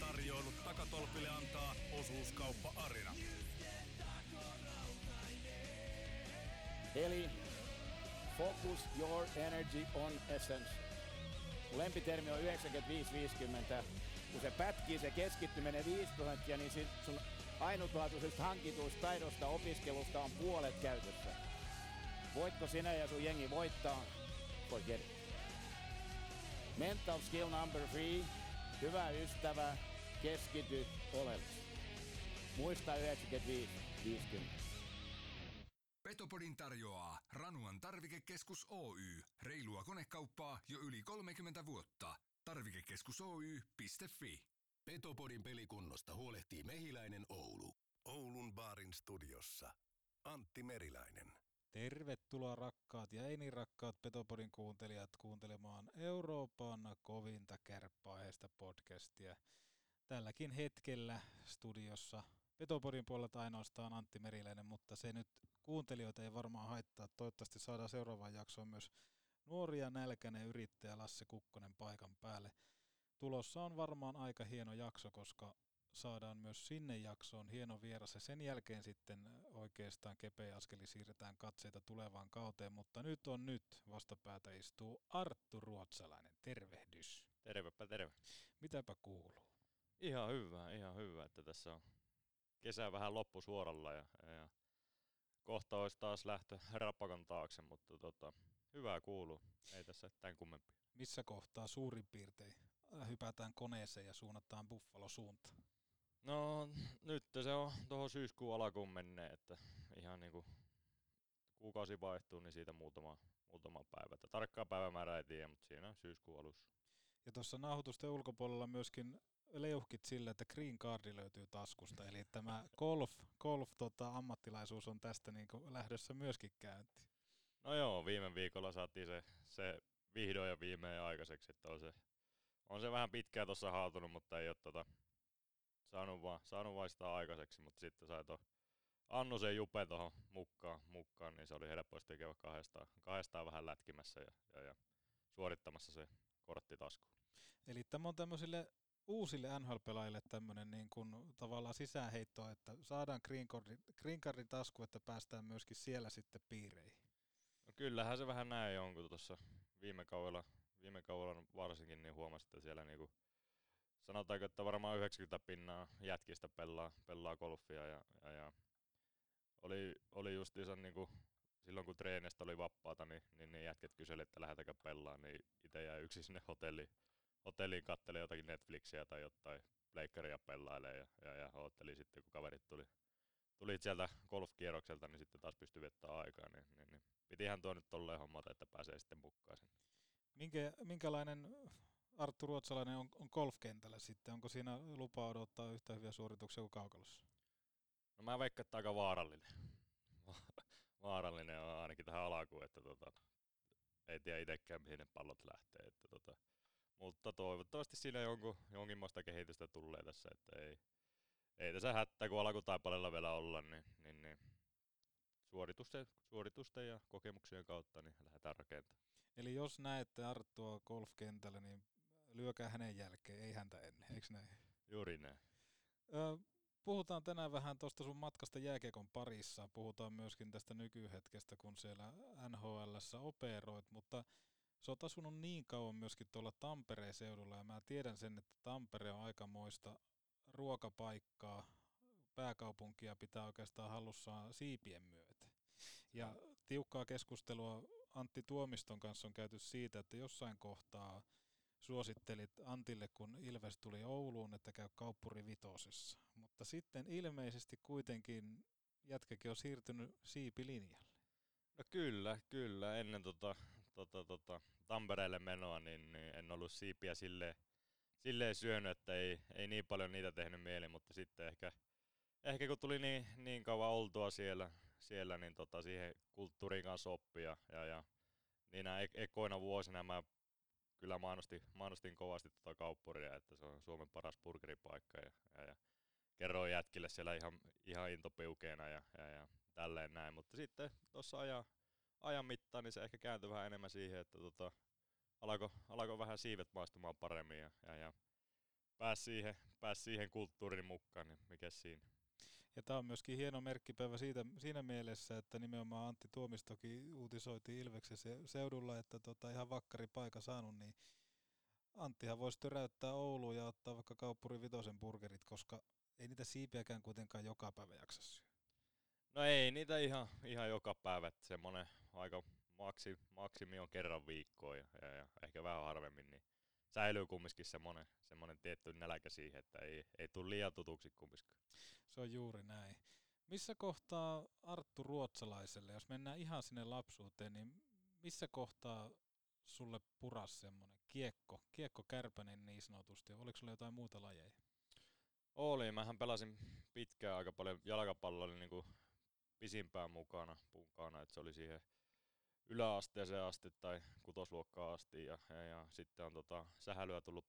Tarjoilut takatolpille antaa osuuskauppa Arina. Eli focus your energy on essence. Lempitermi on 95-50. Kun se pätkii, se keskittyminen 5%, niin sun ainutlaatuisesta hankituista taidosta opiskelusta on puolet käytössä. Voitko sinä ja sun jengi voittaa? Forget it. Mental skill number 3. Hyvä ystävä, keskity olevaksi. Muista 95-50. Petopodin tarjoaa Ranuan Tarvikekeskus Oy. Reilua konekauppaa jo yli 30 vuotta. Tarvikekeskus Oy.fi. Petopodin pelikunnosta huolehtii Mehiläinen Oulu. Oulun baarin studiossa Antti Meriläinen. Tervetuloa rakkaat ja ei niin rakkaat Petopodin kuuntelijat kuuntelemaan Euroopan kovinta kärppäaiheista podcastia. Tälläkin hetkellä studiossa Petopodin puolelta ainoastaan Antti Meriläinen, mutta se nyt kuuntelijoita ei varmaan haittaa. Toivottavasti saadaan seuraavaan jaksoon myös nuori ja nälkäinen yrittäjä Lasse Kukkonen paikan päälle. Tulossa on varmaan aika hieno jakso, koska saadaan myös sinne jaksoon hieno vieras ja sen jälkeen sitten oikeastaan kepeä askeli siirretään katseita tulevaan kauteen, mutta nyt vastapäätä istuu Arttu Ruotsalainen. Tervehdys. Tervepä terve. Mitäpä kuuluu? Ihan hyvä, että tässä on kesä vähän loppusuoralla ja kohta olisi taas lähtö rappakan taakse, mutta hyvää kuuluu, ei tässä tämän kummempi. Missä kohtaa suurin piirtein hypätään koneeseen ja suunnataan Buffalo-suuntaan? No nyt se on tuohon syyskuun alkuun menneen, että ihan niin kuin kuukausi vaihtuu, niin siitä muutama päivä. Tarkkaa päivämäärää ei tiedä, mutta siinä syyskuun alussa. Ja tuossa nauhoitusten ulkopuolella myöskin leuhkit sillä, että Green Cardi löytyy taskusta, eli tämä ammattilaisuus on tästä niin kuin lähdössä myöskin käyntiin. No joo, viime viikolla saatiin se vihdoin ja viimein aikaiseksi, että on se vähän pitkään tuossa hautunut, mutta ei ole saanut vaan sitä aikaiseksi, mutta sitten sai tuon Annusen Jupe tuohon mukaan, niin se oli helposti käydä kahdestaan vähän lätkimässä ja suorittamassa se korttitasku. Eli tämä on tämmöisille uusille NHL-pelaajille tämmöinen niin kuin tavallaan sisäänheittoa, että saadaan Green Cardin tasku, että päästään myöskin siellä sitten piireihin. No kyllähän se vähän näin on, kun tuossa viime kaudella varsinkin niin huomasi, että siellä niinku, sanotaanko, että varmaan 90% jätkistä pelaa golfia ja oli justiinsa niinku, silloin kun treenestä oli vapaata, niin jätket kyseli, että lähdetäänkö pelaamaan, niin itse jäi yksin sinne hotelliin katselee jotakin Netflixiä tai jotain pleikkaria pelailee ja odotteli sitten, kun kaverit tuli sieltä golfkierrokselta, niin sitten taas pystyi viettämään aikaa. Niin pitihän tuo nyt tolleen hommata, että pääsee sitten mukaan sinne. Minkälainen Arttu Ruotsalainen on golfkentällä sitten? Onko siinä lupa odottaa yhtä hyviä suorituksia kuin kaukalossa? No mä veikkaan, että aika vaarallinen. Vaarallinen on ainakin tähän alkuun, että ei tiedä itsekään mihin ne pallot lähtee. Että mutta toivottavasti siinä jonkinmoista kehitystä tulee tässä, että ei tässä hätää, kun alkutaipaleella vielä olla, niin suoritusten ja kokemuksien kautta niin lähdetään rakentamaan. Eli jos näette Arttua golfkentällä, niin lyökää hänen jälkeen, ei häntä ennen, eikö näin? Juuri näin. Puhutaan tänään vähän tuosta sun matkasta jääkiekon parissa, puhutaan myöskin tästä nykyhetkestä, kun siellä NHL:ssä operoit, mutta sä oot asunut niin kauan myöskin tuolla Tampereen seudulla ja mä tiedän sen, että Tampere on aikamoista ruokapaikkaa, pääkaupunkia pitää oikeastaan hallussaan siipien myötä. Ja tiukkaa keskustelua Antti Tuomiston kanssa on käyty siitä, että jossain kohtaa suosittelit Antille, kun Ilves tuli Ouluun, että käy Kauppuri vitosessa. Mutta sitten ilmeisesti kuitenkin jätkäkin on siirtynyt siipilinjalle. No kyllä. Ennen Tampereelle menoa niin en ollut siipiä silleen syönyt, että ei niin paljon niitä tehnyt mieli, mutta sitten ehkä kun tuli niin kauan oltua siellä niin siihen kulttuuriin kanssa oppi ja niinä ekoina vuosina mä kyllä mainostin kovasti Kauppuria, että se on Suomen paras burgeripaikka ja kerroin jätkille siellä ihan intopiukeena ja tälleen näin, mutta sitten tuossa ajan mittaan niin se ehkä kääntyi vähän enemmän siihen, että alkoi vähän siivet maistumaan paremmin ja pääsi siihen kulttuurin mukaan, niin mikä siinä. Ja tämä on myöskin hieno merkkipäivä siinä mielessä, että nimenomaan Antti Tuomistokin uutisoitiin Ilveksen seudulla, että ihan vakkari paikka saanut, niin Anttihan voisi töräyttää Ouluun ja ottaa vaikka Kauppurin vitosen burgerit, koska ei niitä siipiäkään kuitenkaan joka päivä jaksa syö. No ei niitä ihan joka päivä, että semmoinen aika maksimi on kerran viikkoon ja ehkä vähän harvemmin, niin säilyy kumminkin semmoinen tietty nälkä siihen, että ei tule liian tutuksi kumminkin. Se on juuri näin. Missä kohtaa Arttu Ruotsalaiselle, jos mennään ihan sinne lapsuuteen, niin missä kohtaa sulle puras semmoinen kiekkokärpänen niin sanotusti? Oliko sulla jotain muuta lajeja? Oli. Mähän pelasin pitkään aika paljon jalkapallolla niin kuin pisimpään mukana, että se oli siihen yläasteeseen asti tai kutosluokkaan asti ja sitten on sähälyä tullut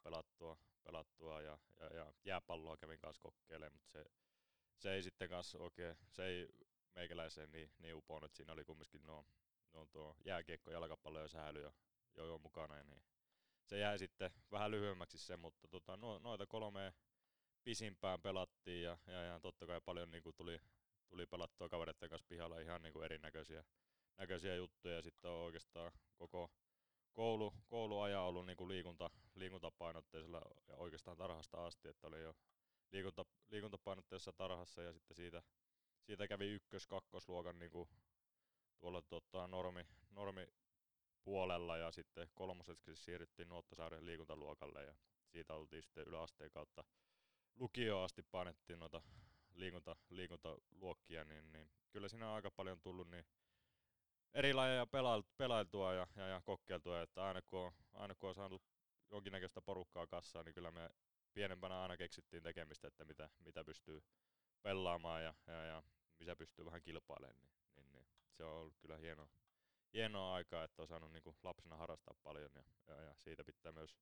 pelattua ja jääpalloa kävin kanssa kokeilemaan, mutta se ei sitten kanssa oikein, se ei meikäläiseen niin uponut, että siinä oli kumminkin tuo jääkiekko, jalkapallo ja sähäly jo mukana, niin se jäi sitten vähän lyhyemmäksi se, mutta noita kolmea pisimpään pelattiin ja totta kai paljon niin kuin tuli pelattua kavereiden kanssa pihalla ihan niin kuin erinäköisiä juttuja, ja sitten on oikeastaan koko kouluajan ollut niin kuin liikuntapainotteisella ja oikeastaan tarhasta asti, että oli jo liikuntapainotteisessa tarhassa ja sitten siitä kävi ykkös-kakkosluokan niin kuin tuolla normipuolella ja sitten kolmoseksi siirryttiin Nuottosaaren liikuntaluokalle ja siitä oltiin sitten yläasteen kautta lukioon asti painettiin noita liikuntaluokkia, niin kyllä siinä on aika paljon tullut niin eri lajeja pelailtua ja kokeiltua, että aina kun on saanut jonkinnäköistä porukkaa kassaan, niin kyllä me pienempänä aina keksittiin tekemistä, että mitä pystyy pelaamaan ja missä pystyy vähän kilpailemaan. Niin se on ollut kyllä hienoa aikaa, että on saanut niin kuin lapsena harrastaa paljon ja siitä pitää myös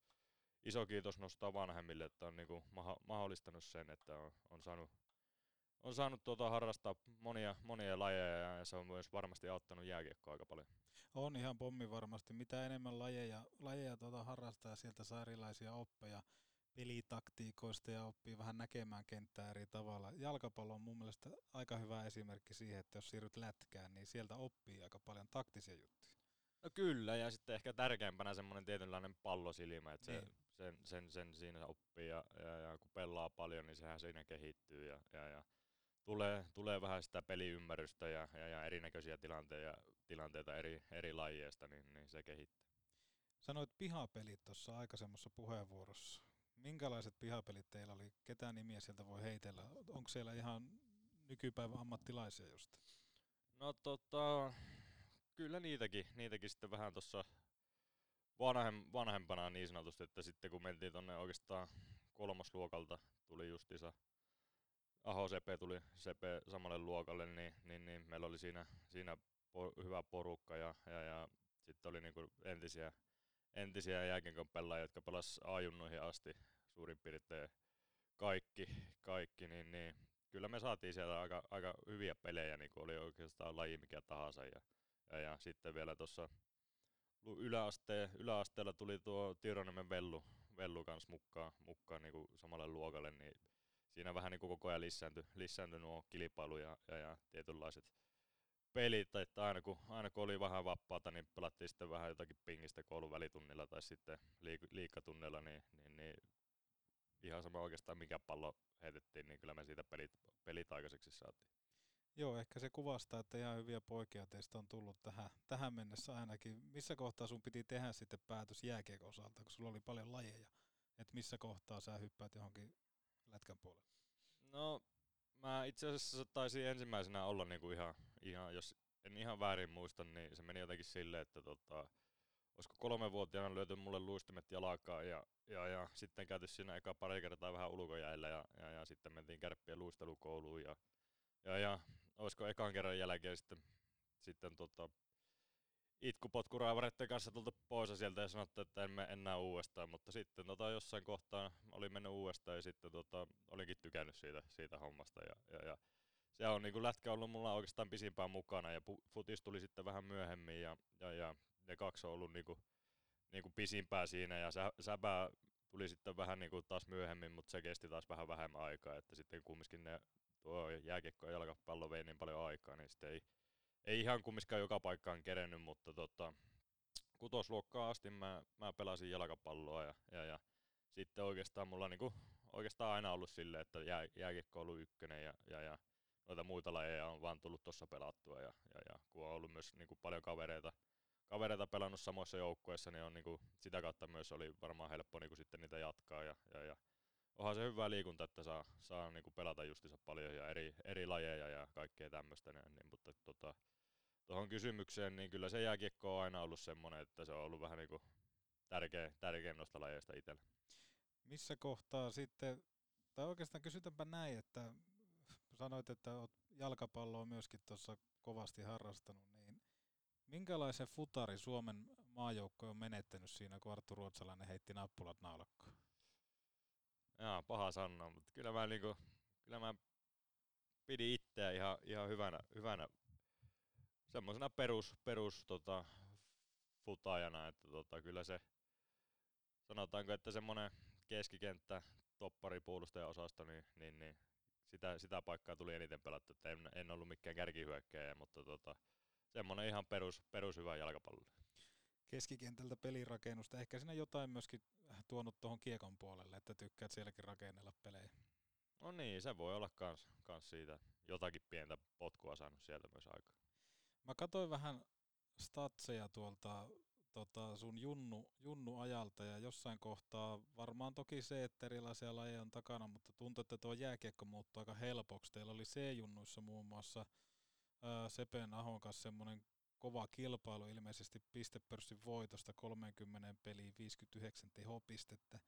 iso kiitos nostaa vanhemmille, että on niin kuin mahdollistanut sen, että on saanut harrastaa monia lajeja ja se on myös varmasti auttanut jääkiekkoa aika paljon. On ihan pommi varmasti. Mitä enemmän lajeja harrastaa, sieltä saa erilaisia oppeja pelitaktiikoista ja oppii vähän näkemään kenttää eri tavalla. Jalkapallo on mun mielestä aika hyvä esimerkki siihen, että jos siirryt lätkään, niin sieltä oppii aika paljon taktisia juttuja. No kyllä, ja sitten ehkä tärkeimpänä semmoinen tietynlainen pallosilmä, että niin. sen siinä oppii ja kun pelaa paljon, niin sehän siinä kehittyy ja Tulee vähän sitä peliymmärrystä ja erinäköisiä tilanteita eri lajeista, niin se kehittää. Sanoit pihapelit tuossa aikaisemmassa puheenvuorossa. Minkälaiset pihapelit teillä oli? Ketä nimiä sieltä voi heitellä? Onko siellä ihan nykypäivän ammattilaisia just? No kyllä niitäkin sitten vähän tuossa vanhempana niin sanotusti, että sitten kun mentiin tuonne oikeastaan kolmosluokalta tuli justiinsa Aho Sepe samalle luokalle, niin meillä oli siinä hyvä porukka ja sitten oli niinku entisiä jääkiekon pelaajia, jotka pelasivat A-junnuihin asti suurin piirtein kaikki niin kyllä me saatiin siellä aika hyviä pelejä, niinku oli oikeastaan laji mikä tahansa ja sitten vielä tuossa yläasteella tuli tuo Tyrönen Vellu kans mukaan niinku samalle luokalle, niin siinä vähän niin kuin koko ajan lisääntyi nuo kilpailu ja tietynlaiset pelit, että aina kun oli vähän vapaata, niin pelattiin sitten vähän jotakin pingistä koulun välitunnilla tai sitten liikkatunnilla, niin ihan sama oikeastaan mikä pallo heitettiin, niin kyllä me siitä pelit aikaiseksi saatiin. Joo, ehkä se kuvastaa, että ihan hyviä poikia teistä on tullut tähän mennessä ainakin. Missä kohtaa sun piti tehdä sitten päätös jääkiekon osalta, kun sulla oli paljon lajeja? Että missä kohtaa sä hyppäät johonkin lätkän puolelle? No, mä itse asiassa taisin ensimmäisenä olla niinku ihan, jos en ihan väärin muista, niin se meni jotenkin silleen, että olisiko 3-vuotiaana lyöty mulle luistimet jalkaan ja sitten käyty siinä eka pari kertaa vähän ulkojäillä ja sitten mentiin Kärppien luistelukouluun ja olisiko ekan kerran jälkeen sitten itkupotkuraivareiden kanssa tultu pois sieltä ja sanottu, että en mene enää uudestaan, mutta sitten jossain kohtaa olin mennyt uudestaan ja sitten olinkin tykännyt siitä hommasta ja se on niinku lätkä ollut mulla oikeastaan pisimpään mukana ja futis tuli sitten vähän myöhemmin ja ne kaksi on ollut niinku pisimpää siinä ja säpää tuli sitten vähän niinku taas myöhemmin, mutta se kesti taas vähän vähemmän aikaa, että sitten kumminkin ne tuo jääkiekko ja jalkapallo vei niin paljon aikaa, niin sitten ei ihan kumminkaan joka paikkaan kerennyt, mutta kutosluokkaan asti mä pelasin jalkapalloa ja sitten oikeastaan mulla niinku oikeastaan aina ollut silleen, että jääkiekko on ollut ykkönen ja noita muita lajeja on vaan tullut tuossa pelattua ja kun on ollut myös niinku paljon kavereita pelannut samoissa joukkueissa, niin on niinku sitä kautta myös oli varmaan helppo niinku sitten niitä jatkaa ja onhan se hyvä liikunta, että saa niinku pelata justiinsa paljon ja eri lajeja ja kaikkea tämmöistä, niin, mutta tuohon kysymykseen, niin kyllä se jääkiekko on aina ollut semmoinen, että se on ollut vähän niinku tärkein noista lajeista itsellä. Missä kohtaa sitten, tai oikeastaan kysytäänpä näin, että sanoit, että olet jalkapalloa myöskin tuossa kovasti harrastanut, niin minkälaisen futari Suomen maajoukko on menettänyt siinä, kun Arttu Ruotsalainen heitti nappulat naulakkoon? Jaa, paha sanoa, mutta kyllä mä pidin itseä ihan hyvänä semmoisena perus futaajana, että kyllä se, sanotaanko, että semmoinen keskikenttä toppari puolustajaosasto, niin sitä paikkaa tuli eniten pelattu, että en ollut mikään kärkihyökkäjä, mutta semmoinen ihan perus hyvä jalkapallo. Keskikentältä pelirakennusta, ehkä siinä jotain myöskin tuonut tuohon kiekon puolelle, että tykkäät sielläkin rakennella pelejä. No niin, se voi olla kans siitä jotakin pientä potkua saanut sieltä myös aikaa. Mä katsoin vähän statseja tuolta sun junnu-ajalta ja jossain kohtaa varmaan toki se, että erilaisia lajeja on takana, mutta tuntuu, että tuo jääkiekko muuttuu aika helpoksi. Teillä oli C-junnuissa muun muassa Sepen Ahon kanssa semmoinen kova kilpailu ilmeisesti pistepörssin voitosta 30 peliin 59 tehopistettä.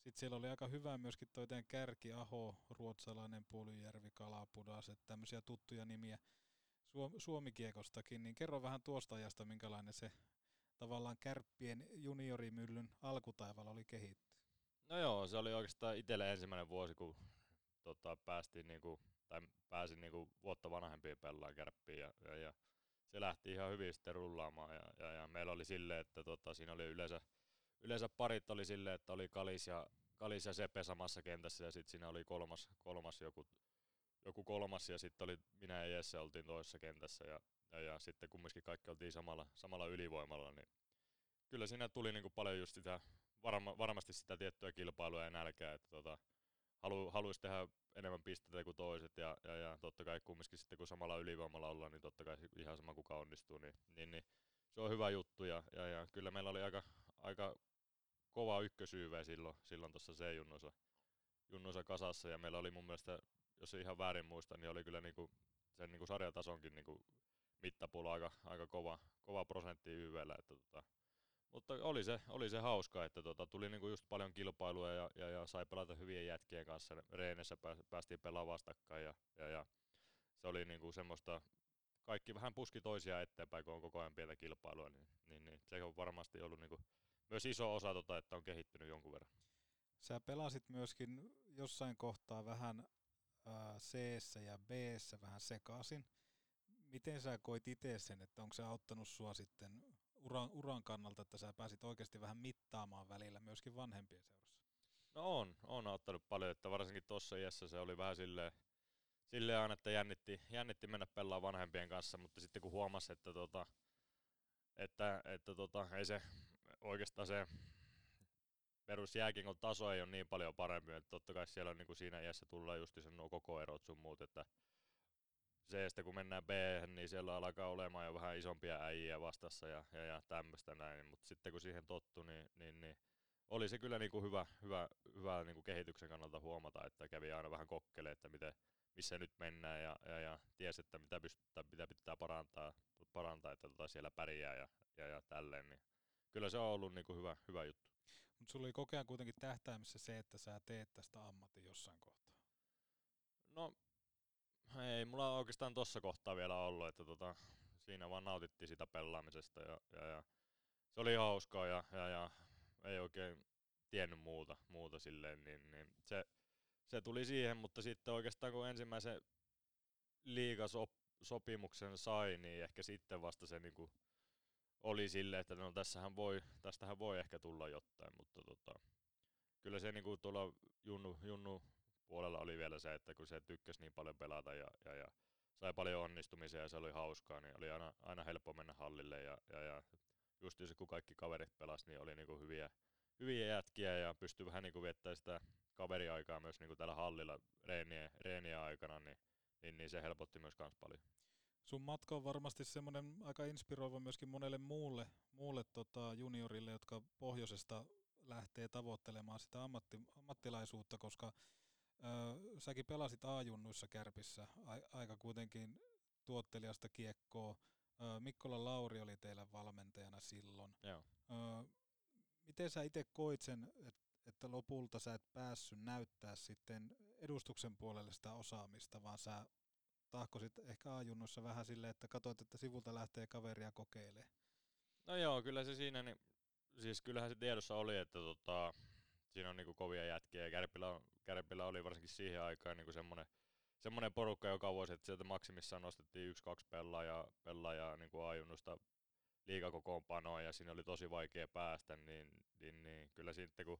Sitten siellä oli aika hyvä myöskin toi teidän kärki Aho, Ruotsalainen, Puolujärvi, Kalapudas, että tämmöisiä tuttuja nimiä Suomikiekostakin. Niin kerro vähän tuosta ajasta, minkälainen se tavallaan Kärppien juniorimyllyn alkutaivalla oli kehitty. No joo, se oli oikeastaan itselle ensimmäinen vuosi, kun pääsin vuotta vanhempien pellaan Kärppiin ja se lähti ihan hyvin sitten rullaamaan ja meillä oli silleen, että siinä oli yleensä parit oli silleen, että oli Kalis ja Sepe samassa kentässä ja sitten siinä oli kolmas joku kolmas ja sitten oli minä ja Jesse oltiin toisessa kentässä ja sitten kumminkin kaikki oltiin samalla ylivoimalla, niin kyllä siinä tuli niinku paljon just sitä varmasti sitä tiettyä kilpailua ja nälkää, että haluaisi tehdä enemmän pisteitä kuin toiset ja totta kai kumminkin sitten kun samalla ylivoimalla ollaan, niin totta kai ihan sama kuka onnistuu, niin se on hyvä juttu ja kyllä meillä oli aika kova ykkösyyvä silloin tuossa C-junnossa kasassa ja meillä oli mun mielestä, jos ei ihan väärin muista, niin oli kyllä niinku sen niinku sarjatasonkin niinku mittapuulla aika kova prosentti YV:llä, että mutta oli se hauskaa, että tuli niinku just paljon kilpailua ja sai pelata hyvien jätkien kanssa. Reenessä päästiin pelaamaan vastakkain ja se oli niinku semmoista, kaikki vähän puski toisiaan eteenpäin, kun on koko ajan pientä kilpailua, niin se on varmasti ollut niinku myös iso osa, että on kehittynyt jonkun verran. Sä pelasit myöskin jossain kohtaa vähän C-ssä ja B-ssä vähän sekaisin. Miten sä koit itse sen, että onko se auttanut sua sitten uran kannalta, että sä pääsit oikeasti vähän mittaamaan välillä myöskin vanhempien seurassa? No on auttanut paljon, että varsinkin tuossa iässä se oli vähän silleen aina, että jännitti mennä pelaamaan vanhempien kanssa, mutta sitten kun huomasi, että ei se oikeastaan se perusjääkiekon taso ei ole niin paljon parempi, että totta kai siellä on, niin kuin siinä iässä tullaan justi nuo kokoerot sun muut, että C:stä kun mennään B:hen, niin siellä alkaa olemaan jo vähän isompia äijiä vastassa ja tämmöistä näin, mutta sitten kun siihen tottu, niin oli se kyllä niinku hyvä niinku kehityksen kannalta huomata, että kävi aina vähän kokkele, että missä nyt mennään ja ties, että mitä pitää parantaa, että siellä pärjää ja tälleen, niin kyllä se on ollut niinku hyvä juttu. Mutta sulla oli koko ajan kuitenkin tähtäimessä se, että sä teet tästä ammatin jossain kohtaa. No ei mulla oikeastaan tuossa kohtaa vielä ollut, että siinä vaan nautittiin sitä pelaamisesta ja se oli hauskaa ja ei oikein tiennyt muuta silleen, niin se tuli siihen, mutta sitten oikeastaan kun ensimmäisen liigasopimuksen sai, niin ehkä sitten vasta se niinku oli silleen, että no tästähän voi ehkä tulla jotain, mutta kyllä se niinku tuolla junnu puolella oli vielä se, että kun se tykkäsi niin paljon pelata ja sai paljon onnistumisia ja se oli hauskaa, niin oli aina helppo mennä hallille ja just jos kun kaikki kaverit pelasi, niin oli niinku hyviä jätkiä ja pystyi vähän niinku viettämään sitä kaveriaikaa myös niinku täällä hallilla reenien aikana, niin se helpotti myös kans paljon. Sun matka on varmasti semmoinen aika inspiroiva myöskin monelle muulle juniorille, jotka pohjoisesta lähtee tavoittelemaan sitä ammattilaisuutta, koska säkin pelasit A-junnuissa Kärpissä aika kuitenkin tuottelijasta kiekkoa. Mikkolan Lauri oli teillä valmentajana silloin. Miten sä itse koit sen, että lopulta sä et päässyt näyttää sitten edustuksen puolelle sitä osaamista, vaan sä tahkosit ehkä A-junnuissa vähän silleen, että katsoit, että sivulta lähtee kaveria kokeilemaan? No joo, kyllä se siinä, siis kyllähän se tiedossa oli, että siinä on niinku kovia jätkiä ja Kärpillä oli varsinkin siihen aikaan niinku semmoinen porukka joka vuosi, että sieltä maksimissaan nostettiin 1-2 pelaajaa niinku A-junnusta liigakokoonpanoon ja siinä oli tosi vaikea päästä, niin kyllä sitten kun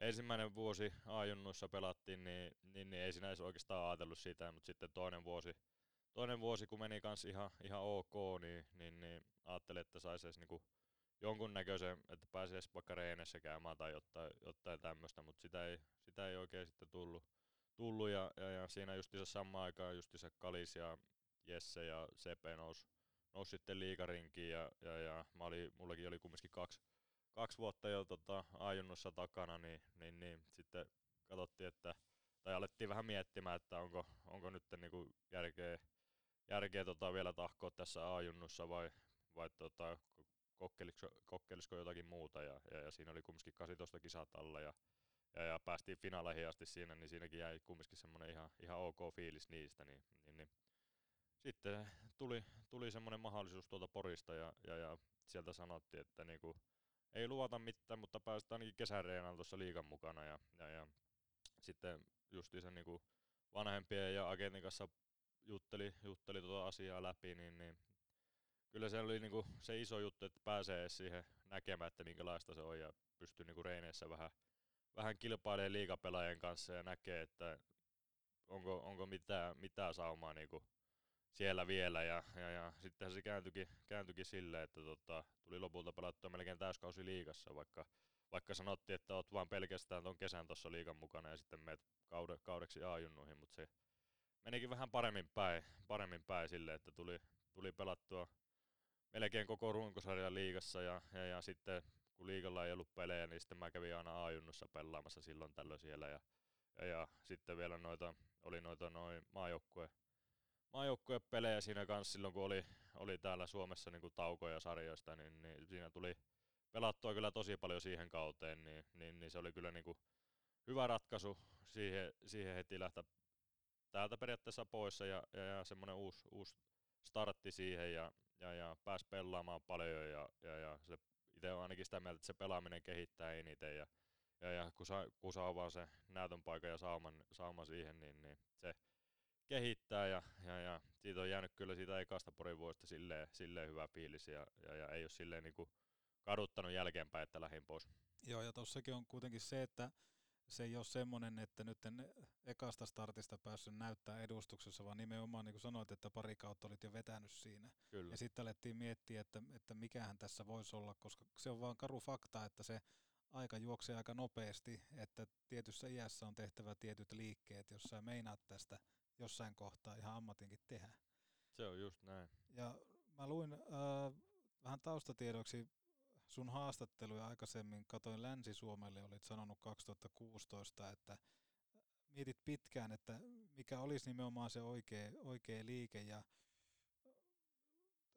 ensimmäinen vuosi A-junnuissa pelattiin, niin ei siinä edes oikeastaan ajatellut sitä, mutta sitten toinen vuosi kun meni kans ihan ok, niin ajattelin, että saisi edes niinku jonkunnäköisen, että pääsee vaikka reenessä käymään tai jotain tämmöistä, mutta sitä ei oikein sitten tullut ja siinä justiinsa samaan aikaan justiinsa Kalis ja Jesse ja Sepe nousi sitten liigarinkiin ja mullakin oli kumminkin kaksi vuotta jo A-junnussa takana, niin sitten katsottiin, että tai alettiin vähän miettimään, että onko nyt niinku järkeä vielä tahkoa tässä A-junnussa vai kokkelisko jotakin muuta ja siinä oli kumminkin 18 kisat alla ja päästiin finaaleihin asti siinä, niin siinäkin jäi kumminkin semmoinen ihan ok fiilis niistä, niin sitten tuli semmoinen mahdollisuus tuolta Porista ja sieltä sanottiin, että niinku ei luvata mitään, mutta päästään ainakin kesäreenaan tuossa liigan mukana ja sitten justiinsa niinku vanhempien ja agentin kanssa jutteli asiaa läpi, niin kyllä se oli niinku se iso juttu, että pääsee siihen näkemään, että minkälaista se on ja pystyy niinku reineissä vähän kilpailemaan liigapelaajien kanssa ja näkee, että onko mitään saumaa niinku siellä vielä ja sitten se kääntyikin sille, että tuli lopulta pelattua melkein täyskausi liigassa, vaikka sanottiin, että oot vaan pelkästään ton kesän tuossa liigan mukana ja sitten menet kaudeksi A-junnuihin, mutta se menikin vähän paremmin päin sille, että tuli pelattua melkein koko runkosarjan liigassa ja sitten kun liigalla ei ollut pelejä, niin sitten mä kävin aina A-junnussa pelaamassa silloin tällöin siellä ja sitten vielä oli noita maajoukkueen pelejä siinä kanssa silloin, kun oli täällä Suomessa niinku taukoja sarjoista, niin siinä tuli pelattua kyllä tosi paljon siihen kauteen, niin se oli kyllä niinku hyvä ratkaisu siihen heti lähteä täältä periaatteessa pois ja semmoinen uusi startti siihen ja pääsi pelaamaan paljon ja se itse on ainakin sitä mieltä, että se pelaaminen kehittää eniten ja kun saa vaan se näytön paikan ja saama siihen, niin se kehittää ja siitä on jäänyt kyllä siitä ekasta Porin vuodesta silleen hyvä fiilis ja ei ole silleen niinku kaduttanut jälkeenpäin, että lähdin pois. Joo, ja tossakin on kuitenkin se, että se ei ole semmoinen, että nyt en ekasta startista päässyt näyttää edustuksessa, vaan nimenomaan niin kuin sanoit, että pari kautta olit jo vetänyt siinä. Kyllä. Ja sitten alettiin miettiä, että mikähän tässä voisi olla, koska se on vaan karu fakta, että se aika juoksee aika nopeasti, että tietyssä iässä on tehtävä tietyt liikkeet, jos sä meinaat tästä jossain kohtaa ihan ammatinkin tehdä. Se on just näin. Ja mä luin vähän taustatiedoksi sun haastatteluja aikaisemmin, katoin Länsi-Suomelle, olit sanonut 2016, että mietit pitkään, että mikä olisi nimenomaan se oikea liike, ja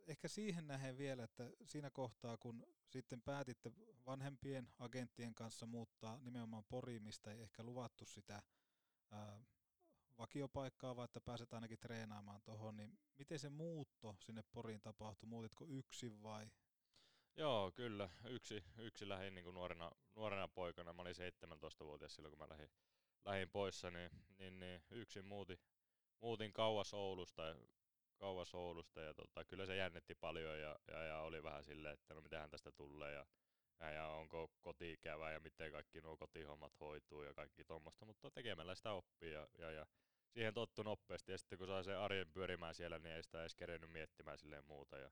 ehkä siihen nähen vielä, että siinä kohtaa, kun sitten päätitte vanhempien agenttien kanssa muuttaa nimenomaan Poriin, mistä ei ehkä luvattu sitä vakiopaikkaa, vaan että pääset ainakin treenaamaan tuohon, niin miten se muutto sinne Poriin tapahtui? Muutitko yksin vai? Joo, kyllä. Yksi lähdin niin kuin nuorena poikana. Mä olin 17-vuotias silloin, kun mä lähdin poissa, niin yksin muutin kauas Oulusta ja kyllä se jännitti paljon ja oli vähän silleen, että no mitähän tästä tulee ja onko kotiikävää ja miten kaikki nuo kotihommat hoituu ja kaikki tuommoista, mutta tekemällä sitä oppii ja siihen tottui nopeasti, ja sitten kun sai sen arjen pyörimään siellä, niin ei sitä edes kerennyt miettimään silleen muuta ja.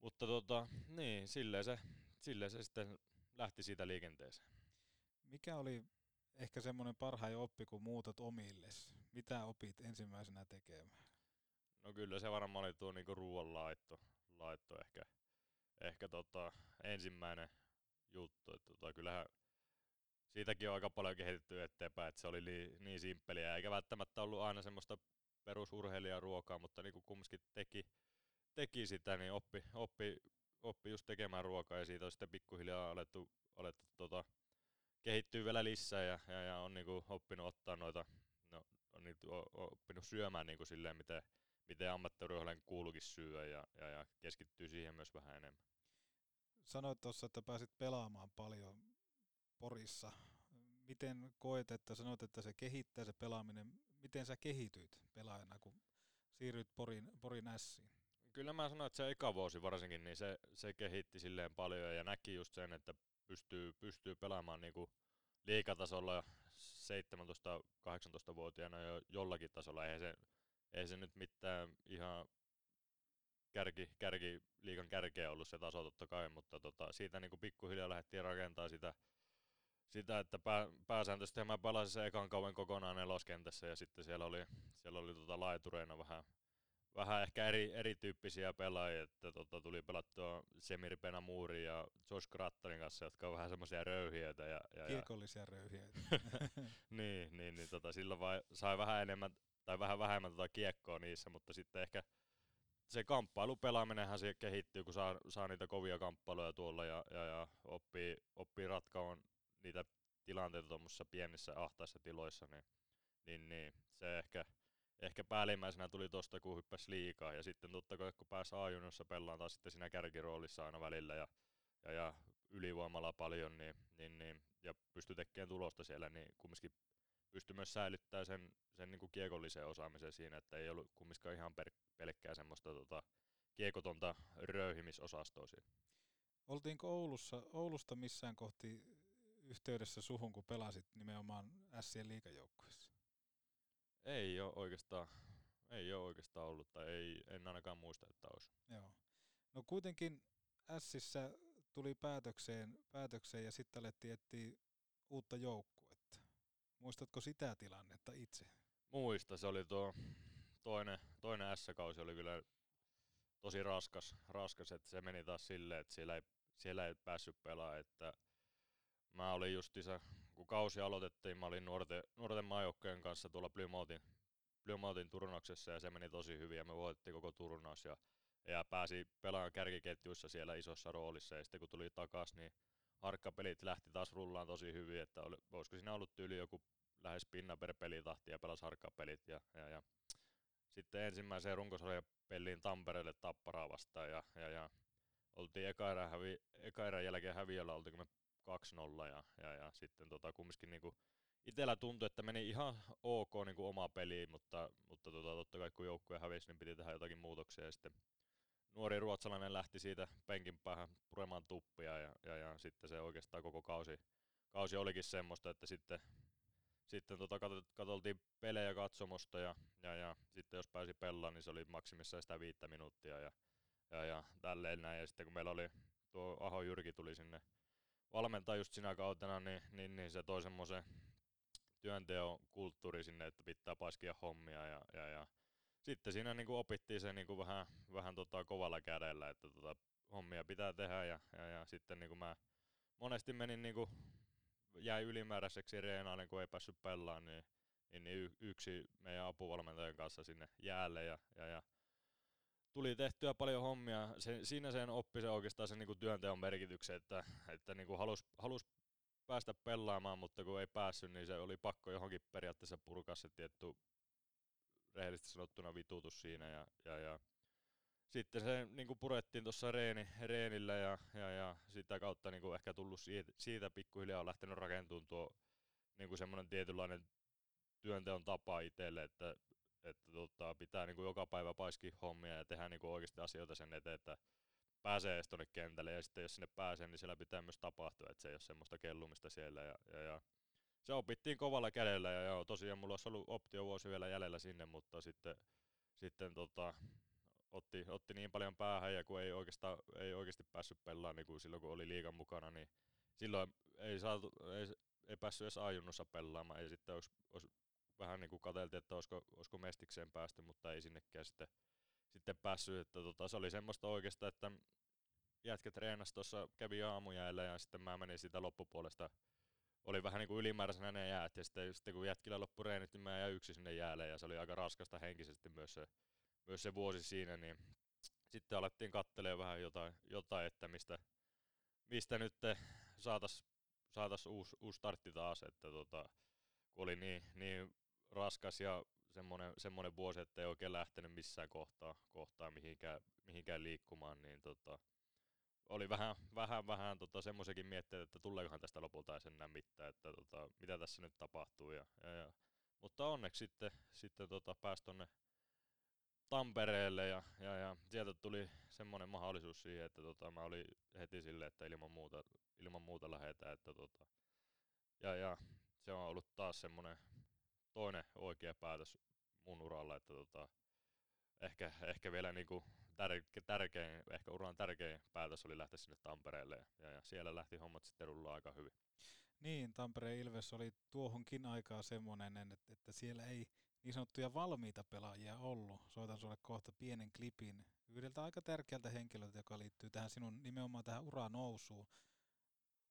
Mutta niin, silleen se sitten lähti siitä liikenteeseen. Mikä oli ehkä semmoinen parhain oppi, kun muutat omilles? Mitä opit ensimmäisenä tekemään? No kyllä se varmaan oli tuo niinku ruoanlaitto ehkä ensimmäinen juttu. Kyllähän siitäkin on aika paljon kehitetty eteenpäin, että se oli niin simppeliä. Eikä välttämättä ollut aina semmoista perusurheilijaruokaa, mutta niinku kumminkin teki sitä, niin oppi just tekemään ruokaa, ja siitä on sitten pikkuhiljaa alettu kehittyy vielä lisää ja on niinku oppinut ottaa noita, no, on niinku oppinut syömään niinku silleen, miten ammattiurheilijan kuuluukin syö ja keskittyy siihen myös vähän enemmän. Sanoit tuossa, että pääsit pelaamaan paljon Porissa. Miten koet, että sanoit, että se kehittää se pelaaminen, miten sä kehityit pelaajana, kun siirryit Porin ässiin? Kyllä mä sanoin, että se eka vuosi varsinkin, niin se kehitti silleen paljon ja näki just sen, että pystyy pelaamaan niinku liigatasolla 17-18-vuotiaana jo jollakin tasolla. Eihän se nyt mitään ihan liigan kärkeä ollut se taso totta kai, mutta siitä niinku pikkuhiljaa lähdettiin rakentamaan sitä että pääsääntöisesti mä pelasin sen ekan kauden kokonaan neloskentässä, ja sitten siellä oli laitureina vähän ehkä erityyppisiä pelaajia, että tuli pelattua Semir Benamurin ja Josh Krattarin kanssa, jotka on vähän semmoisia röyhiöitä. Kirkollisia röyhiöitä. niin silloin sai vähän enemmän tai vähän vähemmän kiekkoa niissä, mutta sitten ehkä se kamppailupelaaminenhan se kehittyy, kun saa niitä kovia kamppailuja tuolla ja oppii ratkaon niitä tilanteita tuommoisissa pienissä ahtaissa tiloissa, niin se ehkä päällimmäisenä tuli tuosta, kun hyppäsi liikaa, ja sitten totta kai, kun pääsi A-junnossa pelaamaan taas sitten siinä kärkiroolissa aina välillä ja ylivoimalla paljon niin, ja pystyi tekemään tulosta siellä, niin kumminkin pystyi myös säilyttämään sen niin kuin kiekollisen osaamisen siinä, että ei ollut kumminkaan ihan pelkkää semmoista kiekotonta röyhimisosastoa siinä. Oltiinko Oulusta missään kohti yhteydessä suhun, kun pelasit nimenomaan Sien liigajoukkueessa? Ei ole oikeastaan ollut, tai en ainakaan muista, että olisi. Joo. No kuitenkin Ässissä tuli päätökseen ja sitten alettiin etsiä uutta joukkuetta. Muistatko sitä tilannetta itse? Muista, se oli tuo toinen S-kausi oli kyllä tosi raskas, että se meni taas silleen, että siellä ei päässyt pelaamaan, että mä olin justiinsa, kun kausi aloitettiin, mä olin nuorten maajoukkojen kanssa tuolla Plymouthin turnauksessa, ja se meni tosi hyvin ja me voitettiin koko turnaus ja pääsi pelaamaan kärkiketjuissa siellä isossa roolissa, ja sitten kun tuli takas, niin harkkapelit lähti taas rullaan tosi hyvin, että olisiko siinä ollut tyyli joku lähes pinna per pelitahti ja pelasi harkkapelit ja sitten ensimmäiseen runkosarjan peliin Tampereelle Tapparaa vastaan ja oltiin eka erän jälkeen häviöllä, oltiin me 2-0 ja sitten kumminkin niinku itsellä tuntui, että meni ihan ok niinku omaa peliin, mutta totta kai kun joukkue hävisi, niin piti tehdä jotakin muutoksia, ja sitten nuori ruotsalainen lähti siitä penkin päähän puremaan tuppia ja sitten se oikeastaan koko kausi olikin semmoista, että sitten katoltiin pelejä katsomosta ja sitten jos pääsi pellaan, niin se oli maksimissaan sitä 5 minuuttia ja tälleen näin, ja sitten kun meillä oli tuo Aho Jyrki tuli sinne valmentaa just sinä kautena, niin se toi semmoisen työnteon kulttuuri sinne, että pitää paiskia hommia ja sitten siinä niin kuin opittiin se niin kuin vähän kovalla kädellä, että hommia pitää tehdä ja sitten niin kuin mä monesti menin niin kuin jäi ylimääräiseksi reenaille, kun ei päässyt pelaamaan, niin yksi meidän apuvalmentajan kanssa sinne jäälle ja tuli tehtyä paljon hommia. Siinä sen oppi se oikeastaan sen niinku työnteon merkityksen, että niinku halus päästä pelaamaan, mutta kun ei päässyt, niin se oli pakko johonkin periaatteessa purkaa se tietty rehellisesti sanottuna vitutus siinä. Ja. Sitten se niinku purettiin tuossa reenillä ja sitä kautta niinku ehkä tullut siitä pikkuhiljaa on lähtenyt rakentumaan tuo niinku semmoinen tietynlainen työnteon tapa itselle, että pitää niinku joka päivä paiskia hommia ja tehdä niinku oikeasti asioita sen eteen, että pääsee edes tuonne kentälle, ja sitten jos sinne pääsee, niin siellä pitää myös tapahtua, että se ei ole semmoista kellumista siellä. Ja. Se opittiin kovalla kädellä, ja joo, tosiaan mulla olisi ollut optiovuosi vielä jäljellä sinne, mutta sitten otti niin paljon päähän, ja kun ei oikeasti päässyt pelaamaan niin kuin silloin, kun oli liigan mukana, niin silloin ei päässyt edes ajunnossa pelaamaan, ja sitten olisi vähän niin kuin katseltiin, että olisiko mestikseen päästy, mutta ei sinnekään sitten päässyt. Että se oli semmoista oikeastaan, että jätket treenasi tuossa, kävi aamujäällä ja sitten mä menin siitä loppupuolesta. Oli vähän niin kuin ylimääräisenä ne jäät ja sitten kun jätkillä loppui reenit, niin mä jäin yksin sinne jäälle ja se oli aika raskasta henkisesti myös se vuosi siinä. Niin sitten alettiin katselemaan vähän jotain että mistä nyt saatais uusi startti taas, että kun oli niin raskas ja semmoinen vuosi, että ei oikein lähtenyt missään kohtaa mihinkään liikkumaan, niin oli vähän semmoisenkin miettiä, että tuleekohan tästä lopulta enää mitään, että mitä tässä nyt tapahtuu. Ja. Mutta onneksi sitten pääsi tuonne Tampereelle ja sieltä tuli semmoinen mahdollisuus siihen, että mä olin heti silleen, että ilman muuta lähdetään, että ja se on ollut taas semmoinen toinen oikea päätös mun uralla, että ehkä vielä niinku tärkein, ehkä uran tärkein päätös oli lähteä sinne Tampereelle ja siellä lähti hommat sitten rullaan aika hyvin. Niin, Tampereen Ilves oli tuohonkin aikaa semmoinen, että siellä ei niin sanottuja valmiita pelaajia ollut. Soitan sulle kohta pienen klipin yhdeltä aika tärkeältä henkilöltä, joka liittyy tähän sinun nimenomaan tähän uran nousuun.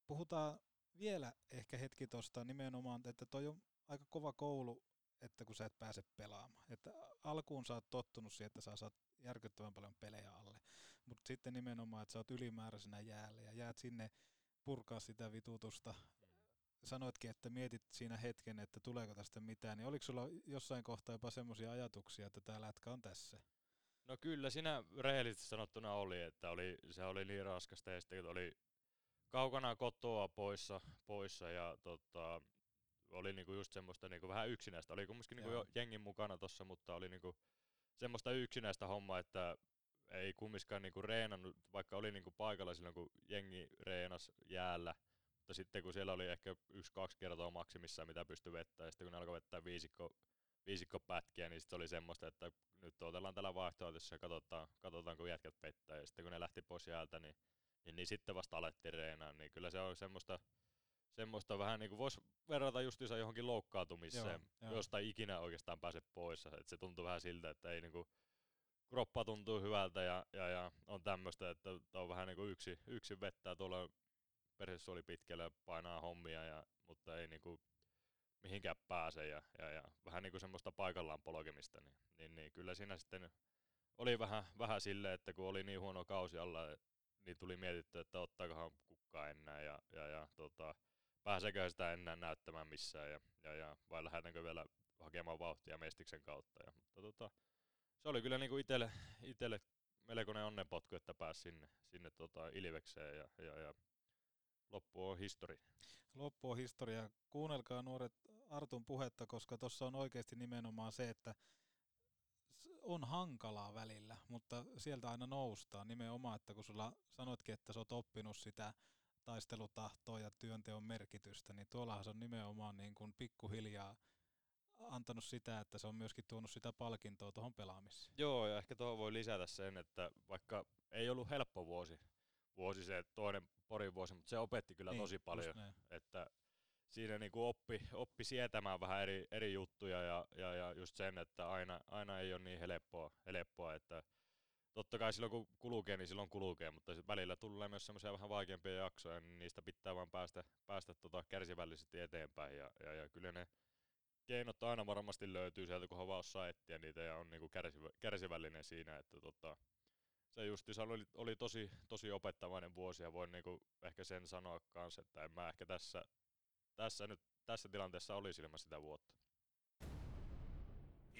Puhutaan vielä ehkä hetki tuosta nimenomaan, että toi on aika kova koulu, että kun sä et pääse pelaamaan. Että alkuun sä oot tottunut siihen, että sä saat järkyttävän paljon pelejä alle. Mutta sitten nimenomaan, että sä oot ylimääräisenä jäällä ja jäät sinne purkaa sitä vitutusta. Sanoitkin, että mietit siinä hetken, että tuleeko tästä mitään. Niin oliko sulla jossain kohtaa jopa semmoisia ajatuksia, että tää lätkä on tässä? No kyllä, siinä rehellisesti sanottuna oli, että se oli niin raskasta ja sitten oli kaukana kotoa poissa ja oli niinku just semmoista niinku vähän yksinäistä. Oli kumminkin niinku jo jengin mukana tossa, mutta oli niinku semmoista yksinäistä hommaa, että ei kumminkaan niinku reenannut, vaikka oli niinku paikalla silloin, kun jengi reenasi jäällä. Mutta sitten kun siellä oli ehkä 1-2 kertaa maksimissaan, mitä pystyi vettämään, ja sitten kun ne alkoi vettää viisikkopätkiä, niin se oli semmoista, että nyt otellaan tällä vaihtoehtossa ja katsotaan, kun jätkät vettää. Ja sitten kun ne lähti pois jäältä, niin sitten vasta alettiin reenaan. Niin kyllä se on semmoista vähän niin kuin voisi verrata justiinsa johonkin loukkaantumiseen, josta ikinä oikeastaan pääse pois. Et se tuntuu vähän siltä, että ei niin kuin, kroppa tuntuu hyvältä ja on tämmöistä, että on vähän niin kuin yksin vettää tuolla perheessä oli pitkällä painaa hommia, mutta ei niin kuin, mihinkään pääse ja vähän niin kuin semmoista paikallaan polkemista. Niin kyllä siinä sitten oli vähän silleen, että kun oli niin huono kausi alla, niin tuli mietitty, että ottaakohan kukkaa enää ja pääseekö sitä enää näyttämään missään ja vai lähdetäänkö vielä hakemaan vauhtia mestiksen kautta. Ja, mutta se oli kyllä niinku itselle melkoinen onnenpotku, että pääsi sinne Ilvekseen ja loppu on historia. Loppu on historia. Kuunnelkaa nuoret Artun puhetta, koska tuossa on oikeasti nimenomaan se, että on hankalaa välillä, mutta sieltä aina noustaan nimenomaan, että kun sulla sanoitkin, että sä oot oppinut sitä taistelutahtoa ja työnteon merkitystä, niin tuollahan se on nimenomaan niin kuin pikkuhiljaa antanut sitä, että se on myöskin tuonut sitä palkintoa tuohon pelaamiseen. Joo, ja ehkä tuohon voi lisätä sen, että vaikka ei ollut helppo vuosi se toinen Porin vuosi, mutta se opetti kyllä niin, tosi paljon, että siinä niinku oppi sietämään vähän eri juttuja ja just sen, että aina ei ole niin helppoa, että totta kai silloin kun kulkee, niin silloin kulkee, mutta välillä tulee myös semmoisia vähän vaikeampia jaksoja, niin niistä pitää vaan päästä kärsivällisesti eteenpäin ja kyllä ne keinot aina varmasti löytyy sieltä, kunhan vaan osaa etsiä niitä ja on niinku kärsivällinen siinä, että se justiinsa oli tosi opettavainen vuosi ja voin niinku ehkä sen sanoa kanssa, että en mä ehkä tässä tilanteessa olisi ilman sitä vuotta.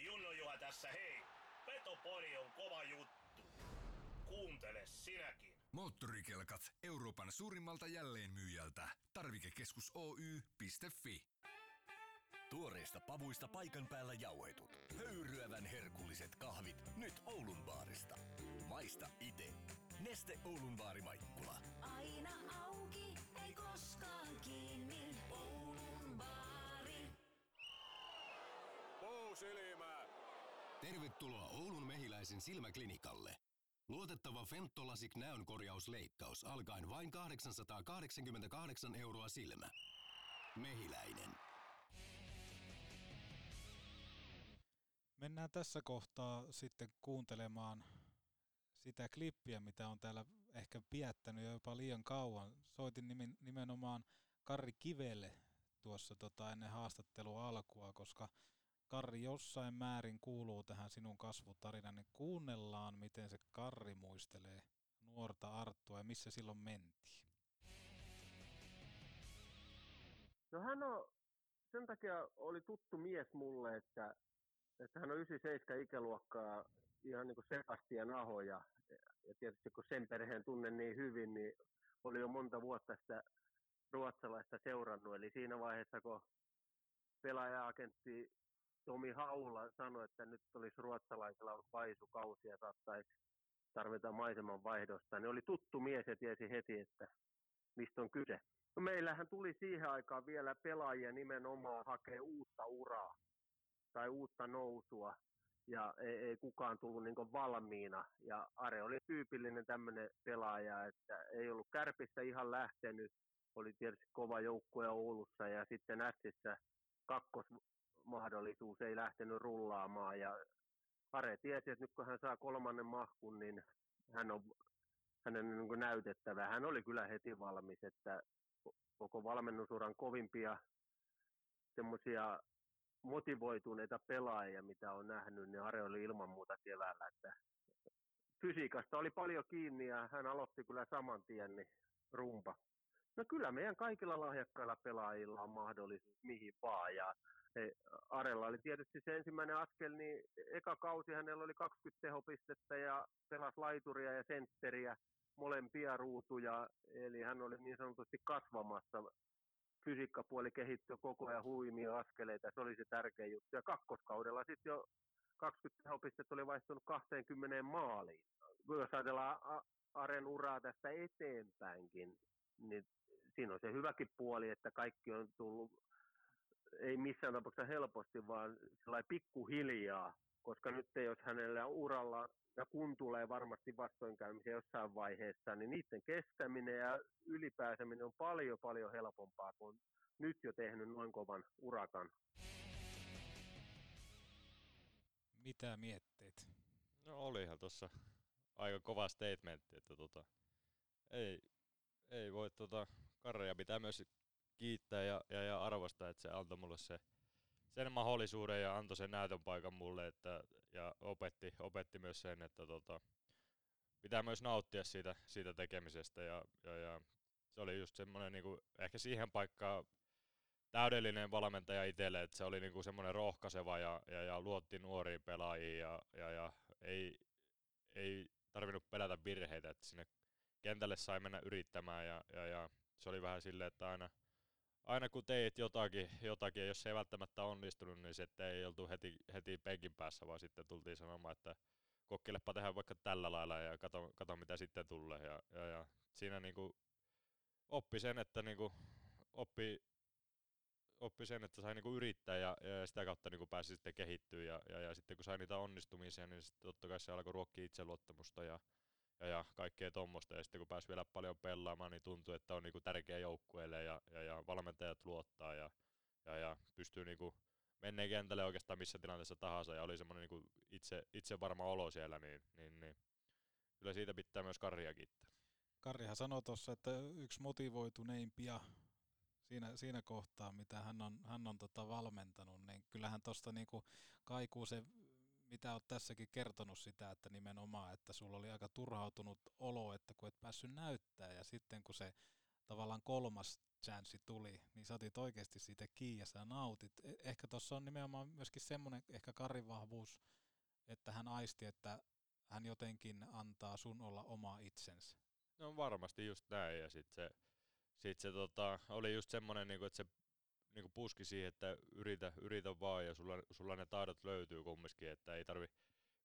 Junno Juha tässä, hei! Petopori on kova juttu. Kuuntele sinäkin. Moottorikelkat Euroopan suurimmalta jälleenmyyjältä. Tarvikekeskus Oy.fi. Tuoreista pavuista paikan päällä jauhetut. Höyryävän herkulliset kahvit nyt Oulun baarista. Maista ite. Neste Oulun baarimaikkula. Aina auki, ei koskaan kiinni. Oulun baari. Puu silmää. Tervetuloa Oulun Mehiläisen silmäklinikalle. Luotettava Femtolasik näönkorjausleikkaus alkaen vain 888 € silmä. Mehiläinen. Mennään tässä kohtaa sitten kuuntelemaan sitä klippiä, mitä on täällä ehkä piettänyt jo jopa liian kauan. Soitin nimenomaan Karri Kivelle tuossa ennen haastattelua alkua, koska Karri jossain määrin kuuluu tähän sinun kasvutarinaan, niin kuunnellaan, miten se Karri muistelee nuorta Arttua ja missä silloin mentiin. No hän on, sen takia oli tuttu mies mulle, että hän on 97 ikäluokkaa, ihan niin kuin Sebastian Aho, ja tietysti kun sen perheen tunnen niin hyvin, niin oli jo monta vuotta sitä ruotsalaista seurannut, eli siinä vaiheessa kun pelaaja-agentti Tomi Haula sanoi, että nyt olisi ruotsalaisella paisukausi ja saattaisi tarvita maiseman vaihdosta. Ne oli tuttu mies ja tiesi heti, että mistä on kyse. No meillähän tuli siihen aikaan vielä pelaajia nimenomaan hakea uutta uraa tai uutta nousua. Ja ei kukaan tullut niin valmiina. Ja Are oli tyypillinen tämmöinen pelaaja, että ei ollut Kärpissä ihan lähtenyt. Oli tietysti kova joukkue Oulussa ja sitten Ässissä kakkosmahdollisuus ei lähtenyt rullaamaan ja Are tiesi, että nyt kun hän saa kolmannen mahkun, niin hänen niin kuin näytettävä. Hän oli kyllä heti valmis, että koko valmennusuran kovimpia semmoisia motivoituneita pelaajia, mitä on nähnyt, niin Are oli ilman muuta keväällä. Että fysiikasta oli paljon kiinni ja hän aloitti kyllä saman tien niin rumpa. No kyllä meidän kaikilla lahjakkailla pelaajilla on mahdollisuus mihin vaan ja Arella oli tietysti se ensimmäinen askel, niin eka kausi hänellä oli 20 tehopistettä ja pelasi laituria ja sentteriä, molempia ruutuja, eli hän oli niin sanotusti kasvamassa. Fysiikkapuoli kehittyi koko ajan huimia askeleita, se oli se tärkeä juttu. Ja kakkoskaudella sitten jo 20 tehopistettä oli vaihtunut 20 maaliin. Jos ajatellaan Aren uraa tästä eteenpäinkin, niin siinä on se hyväkin puoli, että kaikki on tullut ei missään tapauksessa helposti, vaan sellainen pikkuhiljaa, koska nyt jos hänellä on uralla, ja kun tulee varmasti vastoinkäymisiä jossain vaiheessa, niin niiden kestäminen ja ylipääseminen on paljon, paljon helpompaa, kun on nyt jo tehnyt noin kovan urakan. Mitä mietteet? No olihan tuossa aika kova statementti, että ei voi Karreja pitää myös kiittää ja arvostaa, että se antoi mulle sen mahdollisuuden ja antoi sen näytön paikan mulle, että, ja opetti myös sen, että pitää myös nauttia siitä tekemisestä ja se oli just semmoinen niinku, ehkä siihen paikkaan täydellinen valmentaja itselle, että se oli niinku semmoinen rohkaiseva ja luotti nuoriin pelaajiin ja ei tarvinnut pelätä virheitä, että sinne kentälle sai mennä yrittämään ja se oli vähän silleen, että aina kun teit jotakin, ja jos se ei välttämättä onnistunut, niin sitten ei oltu heti penkin päässä, vaan sitten tultiin sanomaan, että kokkilepa tehdään vaikka tällä lailla ja kato mitä sitten tulee. Ja siinä niinku oppi sen, että niinku oppi sen, että sai niinku yrittää ja sitä kautta niinku pääsi sitten kehittyä ja sitten kun sai niitä onnistumisia, niin sitten totta kai se alkoi ruokkia itseluottamusta ja ja kaikkea tuommoista. Ja sitten kun pääsi vielä paljon pelaamaan, niin tuntuu, että on niinku tärkeä joukkueelle ja valmentajat luottaa ja pystyy niinku menneen kentälle oikeastaan missä tilanteessa tahansa ja oli semmoinen niinku itse varma olo siellä, niin kyllä siitä pitää myös Karria kiittää. Karrihan sanoi tuossa, että yksi motivoituneimpia siinä kohtaa, mitä hän on valmentanut, niin kyllähän tuosta niinku kaikuu se, mitä olet tässäkin kertonut sitä, että nimenomaan, että sulla oli aika turhautunut olo, että kun et päässyt näyttää ja sitten kun se tavallaan kolmas chanssi tuli, niin sä otit oikeasti siitä kiinni ja sä nautit. Ehkä tuossa on nimenomaan myöskin semmoinen ehkä Karin vahvuus, että hän aisti, että hän jotenkin antaa sun olla oma itsensä. No varmasti just näin ja sit se oli just semmoinen, niinku, että se niinku puski siihen, että yritä vaan ja sulla ne taidot löytyy kumminkin, että ei tarvi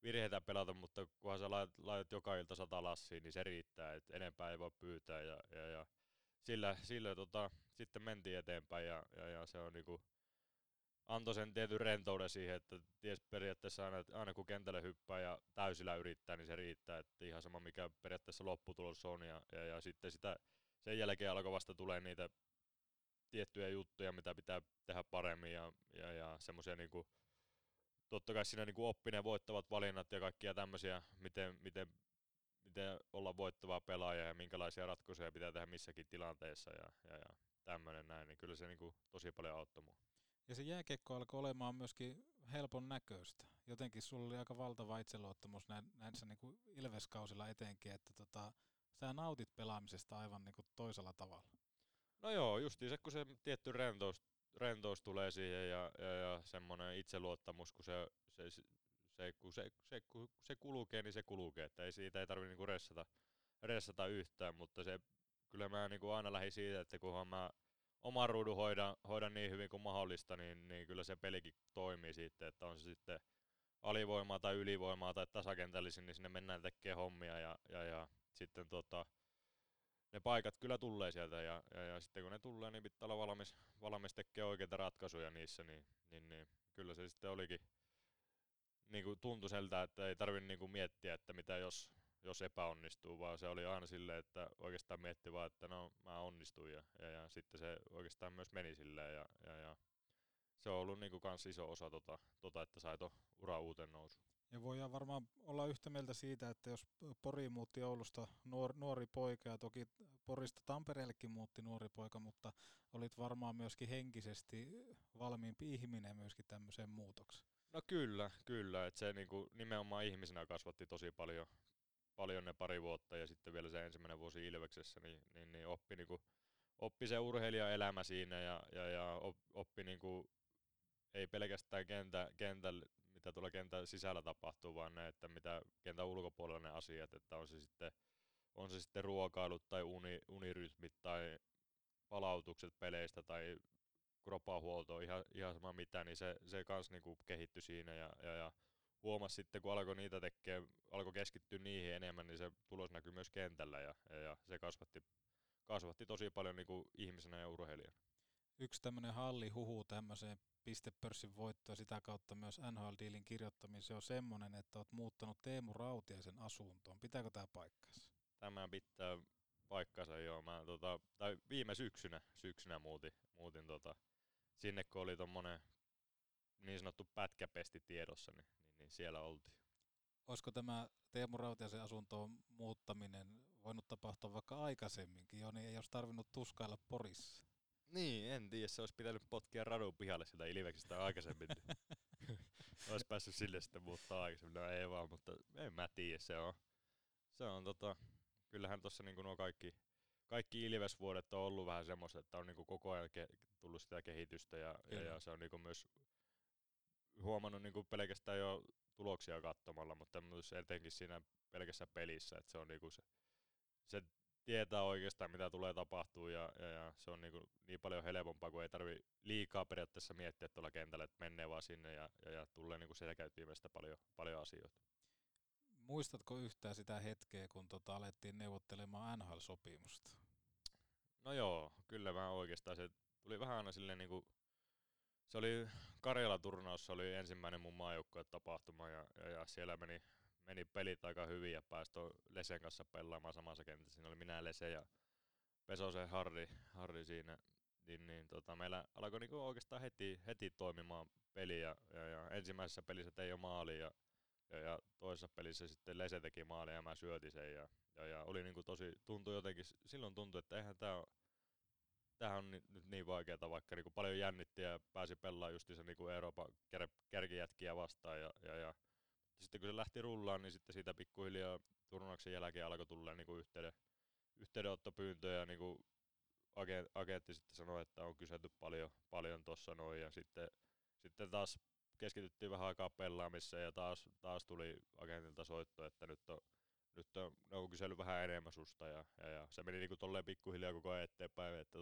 virheitä pelata, mutta kunhan sä laitat joka ilta 100 lassiin, niin se riittää, että enempää ei voi pyytää ja sillä sitten mentiin eteenpäin ja se on niinku antoi sen tietyn rentouden siihen, että ties periaatteessa aina kun kentälle hyppää ja täysillä yrittää, niin se riittää, että ihan sama mikä periaatteessa lopputulos on ja sitten sitä sen jälkeen alkoi vasta tulee niitä tiettyjä juttuja, mitä pitää tehdä paremmin ja semmoisia niinku, totta kai siinä niinku oppi ne voittavat valinnat ja kaikkia tämmöisiä, miten olla voittava pelaaja ja minkälaisia ratkaisuja pitää tehdä missäkin tilanteessa ja tämmöinen näin, niin kyllä se niinku tosi paljon auttoi mua. Ja se jääkiekko alkoi olemaan myöskin helpon näköistä. Jotenkin sulla oli aika valtava itseluottamus näissä niinku Ilves-kausilla etenkin, että sä nautit pelaamisesta aivan niinku toisella tavalla. No joo, justiinsa kun se tietty rentous tulee siihen ja semmoinen itseluottamus, kun se kulkee, niin se kulkee. Että siitä ei tarvitse niinku ressata yhtään, mutta se, kyllä mä niinku aina lähdin siitä, että kunhan mä oman ruudun hoidan niin hyvin kuin mahdollista, niin kyllä se pelikin toimii sitten, että on se sitten alivoimaa tai ylivoimaa tai tasakentällisin, niin sinne mennään tekemään hommia ja sitten ne paikat kyllä tulee sieltä ja sitten kun ne tulee, niin pitää olla valmis tekemään oikeita ratkaisuja niissä, niin kyllä se sitten olikin niinku tuntui siltä, että ei tarvitse niinku miettiä, että mitä jos epäonnistuu, vaan se oli aina silleen, että oikeastaan mietti vaan, että no mä onnistuin ja sitten se oikeastaan myös meni silleen ja se on ollut niinku kans iso osa että sai tuon uran uuteen nousuun. Ja voidaan varmaan olla yhtä mieltä siitä, että jos Pori muutti Oulusta nuori poika ja toki Porista Tampereellekin muutti nuori poika, mutta olit varmaan myöskin henkisesti valmiimpi ihminen myöskin tämmöiseen muutokseen. No kyllä, että se niinku nimenomaan ihmisenä kasvatti tosi paljon ne pari vuotta ja sitten vielä se ensimmäinen vuosi Ilveksessä, niin oppi se urheilijaelämä siinä ja oppi niinku, ei pelkästään kentällä, mitä tuolla kentän sisällä tapahtuu, vaan ne, että mitä kentän ulkopuolella ne asiat, että on se sitten ruokailut tai unirytmit tai palautukset peleistä tai kropahuolto, ihan sama mitä, niin se kans niinku kehittyi siinä ja huomasi sitten, kun alkoi niitä tekemään, alkoi keskittyä niihin enemmän, niin se tulos näkyy myös kentällä ja se kasvatti tosi paljon niin kuin ihmisenä ja urheilijana. Yksi tämmöinen hallihuhu tämmöiseen pistepörssin voittoon sitä kautta myös NHL-diilin kirjoittamiseen on semmoinen, että olet muuttanut Teemu Rautiaisen asuntoon. Pitääkö tämä paikkansa? Tämä pitää paikkansa, joo. Mä tai viime syksynä muutin sinne, kun oli tommoinen niin sanottu pätkäpesti tiedossa, niin siellä oltiin. Olisiko tämä Teemu Rautiaisen asuntoon muuttaminen voinut tapahtua vaikka aikaisemminkin jo, niin ei olisi tarvinnut tuskailla Porissa? Niin, en tiedä, se olisi pitänyt potkia radun pihalle sieltä Ilveksestä aikaisemmin. Olisi päässyt sille sitten muuttaa aikaisemmin, no ei vaan, mutta en mä tiedä, se on kyllähän tuossa niinku nuo kaikki Ilves-vuodet on ollut vähän semmoista, että on niinku koko ajan tullut sitä kehitystä ja se on niinku myös huomannut niinku pelkästään jo tuloksia katsomalla, mutta myös etenkin siinä pelkässä pelissä, että se on niinku se tietää oikeastaan mitä tulee tapahtuu ja se on niinku niin paljon helpompaa, kun ei tarvi liikaa periaatteessa miettiä tuolla kentällä, että menee vaan sinne ja tulee niinku selkäytimestä paljon asioita. Muistatko yhtään sitä hetkeä, kun alettiin neuvottelemaan NHL-sopimusta? No joo, kyllä mä oikeastaan se tuli vähän aina silleen niinku. Se oli Karjala-turnaus, se oli ensimmäinen mun maajoukkuetapahtuma ja siellä meni meni pelit aika hyvin ja pääsi tuon Lesen kanssa pelaamaan samassa kentässä. Siinä oli minä, Lese ja Pesosen Harri siinä. Meillä alkoi niinku oikeastaan heti toimimaan peli ja ensimmäisessä pelissä tein jo maali ja toisessa pelissä sitten Lese teki maali ja mä syötin sen ja oli niinku tosi, tuntui jotenkin, silloin tuntui, että eihän tämähän on nyt niin vaikeata, vaikka niinku paljon jännitti ja pääsi pelaamaan justiinsa niinku Euroopan kärkijätkiä vastaan ja sitten kun se lähti rullaan, niin sitten siitä pikkuhiljaa turnauksen jälkeen alkoi tulla niinku yhteydenottopyyntöjä ja niinku agentti sitten sanoi, että on kyselty paljon tuossa noin ja sitten taas keskityttiin vähän aikaa pelaamiseen ja taas tuli agentilta soitto, että nyt on, ne on kysellyt vähän enemmän susta ja se meni niinku tolleen pikkuhiljaa koko ajan eteenpäin, että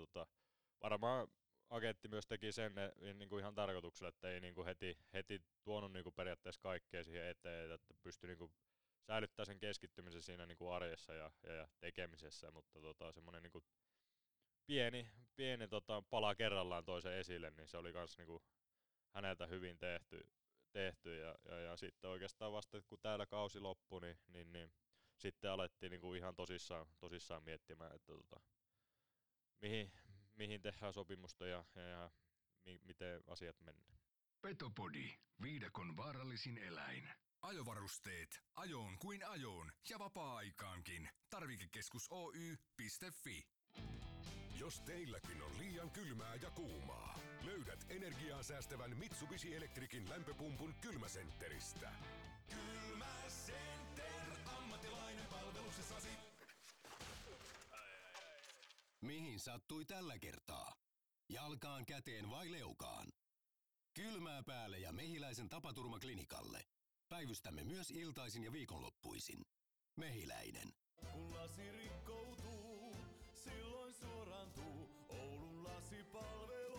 varmaan agentti myös teki sen niinku ihan tarkoituksella, että ei niinku heti tuonut niinku periaatteessa kaikkea siihen eteen, että pystyi niinku säilyttämään sen keskittymisen siinä niinku arjessa ja tekemisessä, mutta semmoinen niinku pieni pala kerrallaan toisen esille, niin se oli kans niinku häneltä hyvin tehty ja sitten oikeastaan vasta kun täällä kausi loppui, niin sitten alettiin niinku ihan tosissaan miettimään, että mihin tehdään sopimusta ja miten asiat mennään. Petopodi, viidakon vaarallisin eläin. Ajovarusteet ajoon kuin ajoon ja vapaa-aikaankin. Tarvikekeskus Oy.fi. Jos teilläkin on liian kylmää ja kuumaa, löydät energiaa säästävän Mitsubishi Electricin lämpöpumpun Kylmäsentteristä. Kylmäsenter, ammattilainen palveluksessasi. Mihin sattui tällä kertaa? Jalkaan, käteen vai leukaan? Kylmää päälle ja Mehiläisen tapaturmaklinikalle. Päivystämme myös iltaisin ja viikonloppuisin. Mehiläinen. Kun lasi rikkoutuu, silloin suorantuu Oulun lasipalvelu.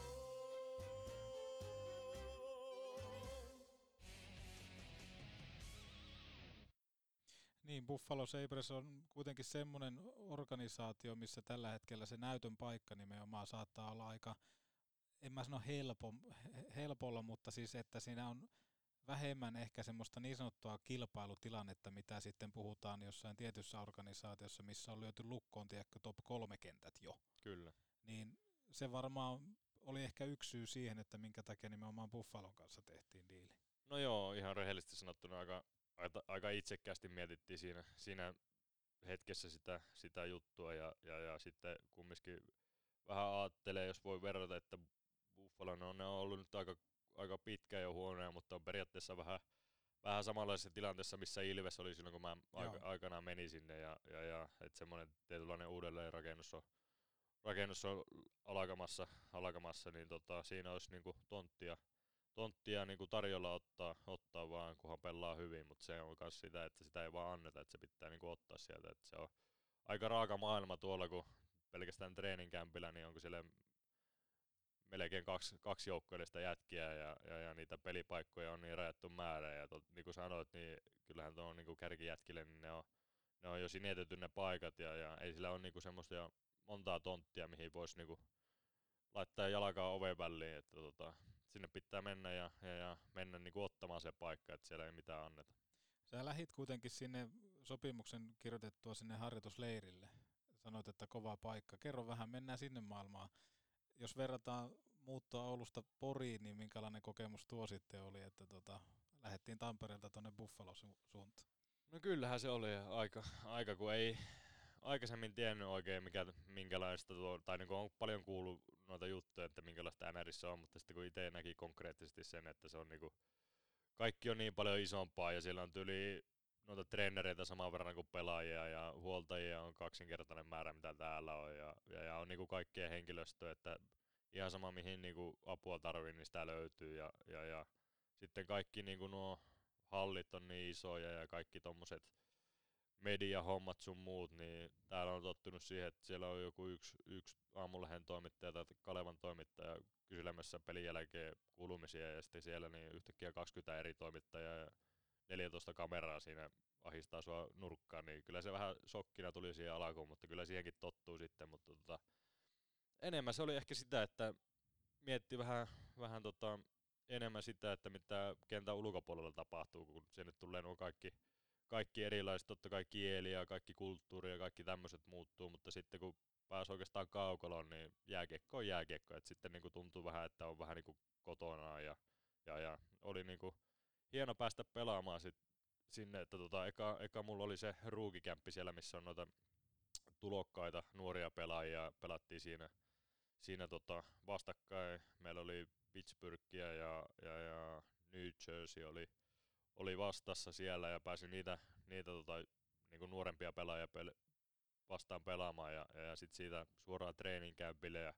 Niin, Buffalo Sabres on kuitenkin semmoinen organisaatio, missä tällä hetkellä se näytön paikka nimenomaan saattaa olla aika, en mä sano helpolla, mutta siis että siinä on vähemmän ehkä semmoista niin sanottua kilpailutilannetta, mitä sitten puhutaan jossain tietyssä organisaatiossa, missä on lyöty lukkoon tiedäkö top 3 kentät jo. Kyllä. Niin se varmaan oli ehkä yksi syy siihen, että minkä takia nimenomaan Buffalon kanssa tehtiin diili. No joo, ihan rehellisesti sanottuna aika itsekkäästi mietittiin siinä hetkessä sitä juttua ja sitten kumminkin vähän ajattelee, jos voi verrata, että Buffalo ne on ollut nyt aika pitkä jo huonoja, mutta on periaatteessa vähän samanlaisessa tilanteessa, missä Ilves oli silloin, kun mä aikanaan menin sinne ja että semmoinen tietynlainen uudelleenrakennus on alkamassa, niin siinä olisi niinku tonttia niinku tarjolla ottaa vaan, kunhan pelaa hyvin, mutta se on myös sitä, että sitä ei vaan anneta, että se pitää niinku ottaa sieltä, että se on aika raaka maailma tuolla, kun pelkästään treeninkämpillä, niin onko siellä melkein kaksi joukkueellista jätkiä ja niitä pelipaikkoja on niin rajattu määrä ja niin kuin sanoit, niin kyllähän tuon niinku kärkijätkille, niin ne on jo sinetetty ne paikat ja ei sillä ole niinku semmoista montaa tonttia, mihin voisi niinku laittaa jalkaa oven väliin, että sinne pitää mennä ja mennä niinku ottamaan se paikka, että siellä ei mitään anneta. Sä lähit kuitenkin sinne sopimuksen kirjoitettua sinne harjoitusleirille. Sanoit, että kova paikka. Kerro vähän, mennään sinne maailmaan. Jos verrataan muuttoa Oulusta Poriin, niin minkälainen kokemus tuo sitten oli, että lähdettiin Tampereelta tuonne Buffalo-suuntaan? No kyllähän se oli aika, kun ei aikaisemmin tiennyt oikein minkälaista tuo, tai niin on paljon kuullut noita juttuja, että minkälaista NRissä on, mutta sitten kun itse näki konkreettisesti sen, että se on niin kuin, kaikki on niin paljon isompaa ja siellä on tyyli noita treenereitä saman verran kuin pelaajia ja huoltajia on kaksinkertainen määrä, mitä täällä on ja on niinku kaikkea henkilöstöä, että ihan sama mihin niinku apua tarvii, niin sitä löytyy ja sitten kaikki niinku nuo hallit on niin isoja ja kaikki tommoset mediahommat sun muut, niin täällä on tottunut siihen, että siellä on joku yksi Aamulehden toimittaja tai Kalevan toimittaja kyselemässä pelin jälkeen kuulumisia ja sitten siellä niin yhtäkkiä 20 eri toimittajaa ja 14 kameraa siinä ahistaa sua nurkkaan, niin kyllä se vähän shokkina tuli siihen alkuun, mutta kyllä siihenkin tottuu sitten, mutta enemmän se oli ehkä sitä, että mietti vähän enemmän sitä, että mitä kentän ulkopuolella tapahtuu, kun sinne tulee nuo kaikki kaikki erilaiset, totta kai kieli ja kaikki kulttuuri ja kaikki tämmöiset muuttuu, mutta sitten kun pääsi oikeastaan kaukaloon, niin jääkiekko on jääkiekko. Et sitten niin kuin tuntuu vähän, että on vähän niin kuin kotonaan ja oli niin kuin hieno päästä pelaamaan sit sinne, että eka mulla oli se ruukikämppi siellä, missä on noita tulokkaita nuoria pelaajia, pelattiin siinä vastakkain. Meillä oli Pittsburghia ja New Jersey oli vastassa siellä ja pääsin niitä niinku nuorempia pelaajia vastaan pelaamaan ja sit siitä suoraan treeninkämpille ja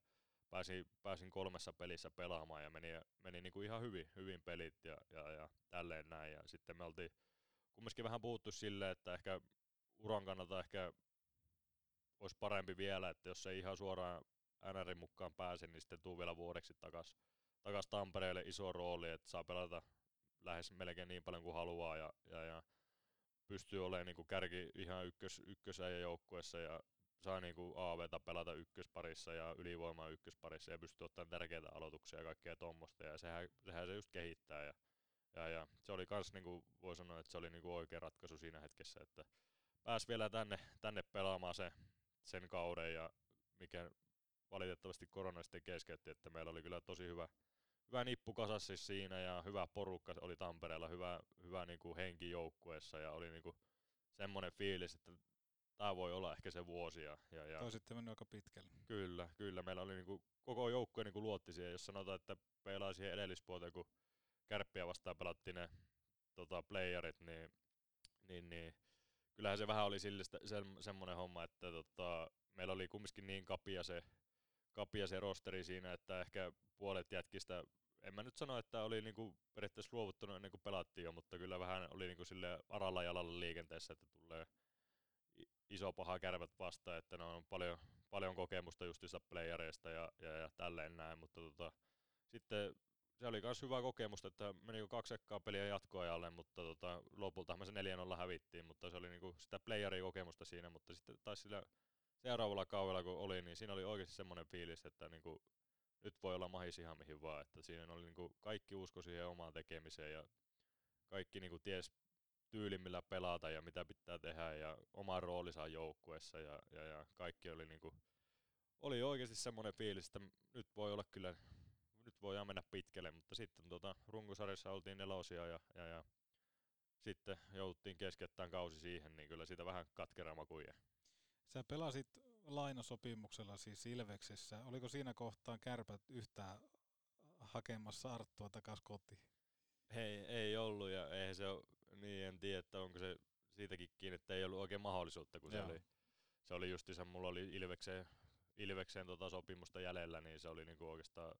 pääsin 3 pelissä pelaamaan ja meni niinku ihan hyvin pelit ja tälleen näin ja sitten me oltiin kumminkin vähän puhuttu sille, että ehkä uran kannalta ehkä olisi parempi vielä, että jos ei ihan suoraan NRin mukaan pääse, niin sitten tuu vielä vuodeksi takas Tampereelle iso rooli, että saa pelata lähes melkein niin paljon kuin haluaa ja pystyy olemaan niin kuin kärki ihan ykkösäjä joukkueessa ja saa niin kuin AV:ta pelata ykkösparissa ja ylivoimaa ykkösparissa ja pystyy ottamaan tärkeitä aloituksia ja kaikkea tuommoista ja sehän se just kehittää ja se oli kans niin kuin voi sanoa, että se oli niin kuin oikea ratkaisu siinä hetkessä, että pääsi vielä tänne pelaamaan sen kauden ja mikä valitettavasti korona sitten keskeytti, että meillä oli kyllä tosi hyvä nippu kasas siis siinä ja hyvä porukka oli Tampereella, hyvä niinku henki joukkueessa ja oli niinku semmoinen fiilis, että tämä voi olla ehkä se vuosi. Tämä on sitten mennyt aika pitkälle. Kyllä. Meillä oli niinku, koko joukkue niinku luotti siihen, jos sanotaan, että pelaa siihen edellispuolta, kun Kärppiä vastaan pelattiin ne playerit, niin kyllähän se vähän oli semmoinen homma, että meillä oli kumminkin niin kapia se rosteri siinä, että ehkä puolet jätkistä, en mä nyt sano, että oli niinku periaatteessa luovuttunut ennen kuin pelattiin jo, mutta kyllä vähän oli niinku sille aralla jalalla liikenteessä, että tulee iso paha Kärpät vastaan, että ne on paljon kokemusta justissa playereista ja tälleen näin, mutta sitten se oli myös hyvä kokemus, että meni 2 ekkaa peliä jatkoajalle, mutta lopultahan me se 4-0 hävittiin, mutta se oli niinku sitä playeria kokemusta siinä, mutta sitten taisi sillä seuraavalla kaudella kun oli, niin siinä oli oikeasti semmoinen fiilis, että niinku nyt voi olla mahis ihan mihin vaan, että siinä oli niinku kaikki usko siihen omaan tekemiseen ja kaikki niinku ties tyylin millä pelata ja mitä pitää tehdä ja oma roolinsa joukkueessa ja kaikki oli niinku oli oikeasti semmoinen fiilis, että nyt voi olla kyllä, nyt voidaan mennä pitkälle, mutta sitten runkosarjassa oltiin 4 ja sitten jouttiin keskeyttämään kausi siihen, niin kyllä siitä vähän katkeramakuja. Sä pelasit lainasopimuksella siis Ilveksessä. Oliko siinä kohtaan Kärpät yhtään hakemassa Arttua takaisin kotiin? Ei ollut ja eihän se ole, niin en tiedä, että onko se siitäkin kiinni, että ei ollut oikein mahdollisuutta, kun se oli justiinsa, mulla oli Ilvekseen sopimusta jäljellä, niin se oli niinku oikeastaan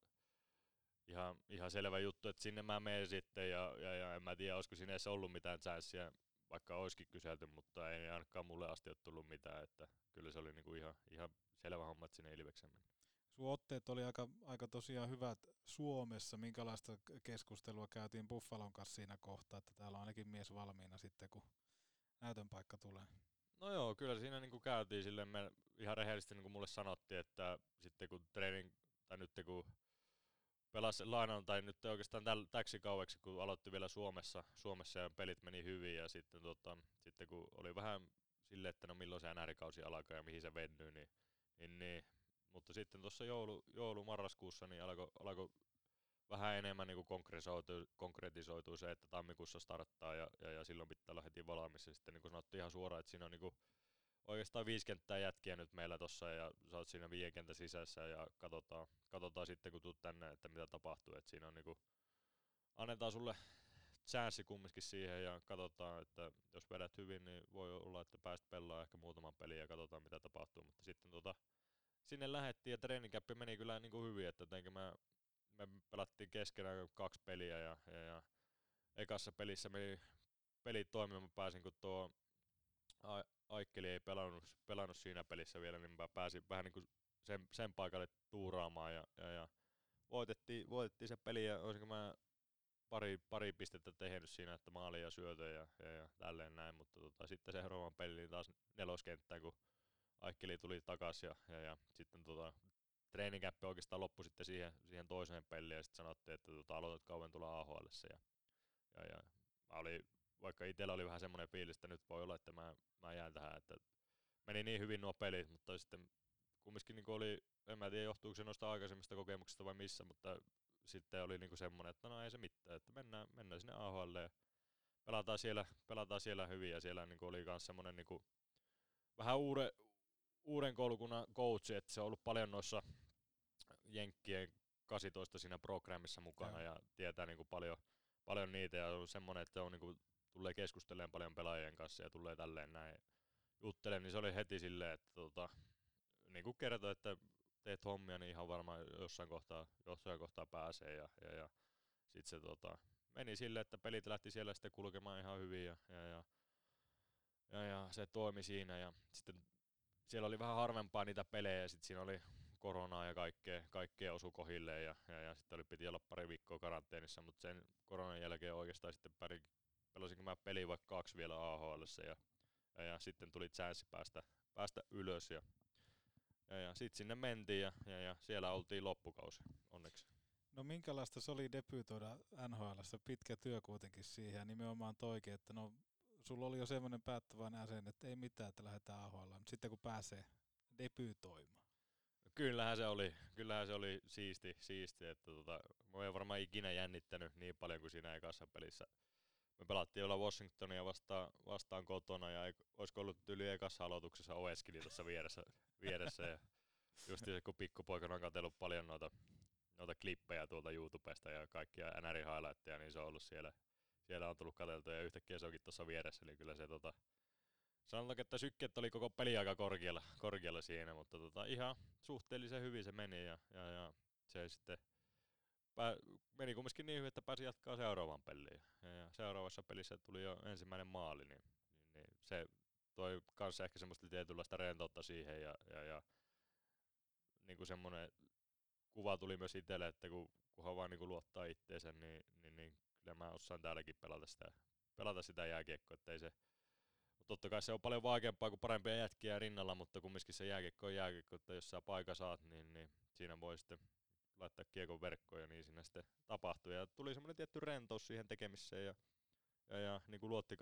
ihan selvä juttu, että sinne mä menen sitten ja en mä tiedä, olisiko siinä edes ollut mitään chanssiä, vaikka olisikin kyselty, mutta ei ainakaan mulle asti ole tullut mitään, että kyllä se oli niinku ihan selvä homma, että sinne Ilvekseen meni. Sun otteet oli aika tosiaan hyvät Suomessa, minkälaista keskustelua käytiin Buffalon kanssa siinä kohtaa, että täällä on ainakin mies valmiina sitten, kun näytön paikka tulee. No joo, kyllä siinä niinku käytiin silleen, me ihan rehellisesti niinku mulle sanottiin, että sitten kun pelasi lainan, tai nyt oikeastaan täksi kaueksi, kun aloitti vielä Suomessa ja pelit meni hyvin, ja sitten, sitten kun oli vähän silleen, että no milloin se NR-kausi alkaa ja mihin se vennyy, niin. Mutta sitten tuossa joulumarraskuussa niin alkoi vähän enemmän niin konkretisoitua se, että tammikuussa starttaa, ja silloin pitää olla heti valmis, ja sitten niin kuin sanottiin ihan suoraan, että siinä on niin kuin oikeastaan 5 kenttää jätkiä nyt meillä tossa ja sä oot siinä 5 kentän sisässä ja katsotaan sitten kun tuut tänne, että mitä tapahtuu. Et siinä on niinku, annetaan sulle chanssi kumminkin siihen ja katsotaan, että jos vedät hyvin, niin voi olla, että pääst pelaamaan ehkä muutaman pelin ja katsotaan mitä tapahtuu. Mutta sitten sinne lähettiin ja treenikäppi meni kyllä niinku hyvin, että me pelattiin keskenään 2 peliä ja ekassa pelissä meni pelit toimimaan, mä pääsin kun tuo Aikkeli ei pelannut siinä pelissä vielä, niin mä pääsin vähän niin kuin sen paikalle tuuraamaan ja voitettiin se peli ja olisinko mä pari pistettä tehnyt siinä, että maali ja syötö ja tälleen näin, mutta sitten seuraavan pelin taas 4 kenttään, kun Aikkeli tuli takaisin ja sitten treenikäppi oikeastaan loppui sitten siihen toiseen peliin ja sitten sanottiin, että aloitat kauan tulla AHL:ssä ja mä olin vaikka itsellä oli vähän semmoinen fiilis, että nyt voi olla, että mä jään tähän, että meni niin hyvin nuo pelit, mutta sitten kumminkin niin oli, en mä tiedä johtuuko se noista aikaisemmista kokemuksista vai missä, mutta sitten oli niin semmoinen, että no ei se mitään, että mennään sinne AHL ja pelataan siellä hyvin, ja siellä niin oli myös semmoinen niin vähän uuden koulukunnan coachi, että se on ollut paljon noissa jenkkien 18 siinä programmissa mukana ja tietää niin paljon niitä, ja on semmoinen, että on niin kuin, tulee keskustelemaan paljon pelaajien kanssa ja tulee tälleen näin juttelemaan, niin se oli heti silleen, että niin kuin kertoi, että teet hommia, niin ihan varmaan jossain kohtaa pääsee, ja sit se meni silleen, että pelit lähti siellä sitten kulkemaan ihan hyvin, ja se toimi siinä, ja sitten siellä oli vähän harvempaa niitä pelejä, ja sitten siinä oli koronaa ja kaikkea osui kohilleen, ja sitten piti olla pari viikkoa karanteenissa, mutta sen koronan jälkeen oikeastaan sitten pelasinko mä peli vaikka 2 vielä AHL:ssä, ja sitten tuli chanssi päästä ylös, ja sitten sinne mentiin, ja siellä oltiin loppukausi onneksi. No minkälaista se oli debyytoida NHL:ssä, pitkä työ kuitenkin siihen, ja nimenomaan toikin, että no sulla oli jo semmoinen päättävä asenne, että ei mitään, että lähdetään AHL, mutta sitten kun pääsee debyytoimaan. Kyllähän se oli siisti, että mä en varmaan ikinä jännittänyt niin paljon kuin siinä ekassa pelissä. Me pelattiin olla Washingtonia vastaan kotona, ja olisiko ollut yli ekassa aloituksessa Oeskili tuossa vieressä, ja just se, kun pikkupoikana on katsellut paljon noita klippejä tuolta YouTubesta ja kaikkia NR-highlightteja, niin se on ollut siellä on tullut katseltua, ja yhtäkkiä se onkin tuossa vieressä, eli kyllä se sanotaanko, että sykkeet oli koko peli aika korkealla siinä, mutta ihan suhteellisen hyvin se meni, ja se sitten meni kumminkin niin hyvin, että pääsi jatkaa seuraavan peliin. Ja seuraavassa pelissä tuli jo ensimmäinen maali, niin se toi kanssa ehkä semmoista tietynlaista rentoutta siihen, ja niin kuin semmoinen kuva tuli myös itselle, että kunhan vaan niin kuin luottaa itteensä, niin kyllä mä osaan täälläkin pelata sitä jääkiekkoa, että ei se. Totta kai se on paljon vaikeampaa kuin parempia jätkiä rinnalla, mutta kumminkin se jääkiekko on jääkiekko, että jos sä paikka saat, niin siinä voi sitten laittaa kiekon verkkoon, ja niin siinä sitten tapahtui. Ja tuli semmoinen tietty rentous siihen tekemiseen, ja niin kuin luotti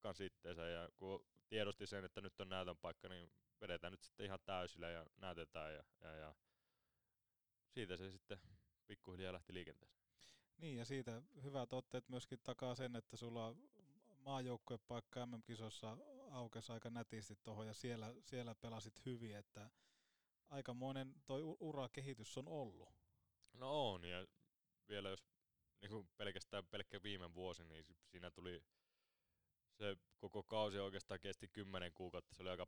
kans itteensä, ja kun tiedosti sen, että nyt on näytön paikka, niin vedetään nyt sitten ihan täysillä ja näytetään, ja siitä se sitten pikkuhiljaa lähti liikenteeseen. Niin, ja siitä hyvät otteet myöskin takaa sen, että sulla maajoukkuepaikka MM-kisossa aukesi aika nätisti tuohon, ja siellä pelasit hyvin, että aikamoinen toi urakehitys on ollut. No on, ja vielä jos niin pelkästään pelkkä viime vuosi, niin siinä tuli se koko kausi oikeastaan kesti 10 kuukautta, se oli aika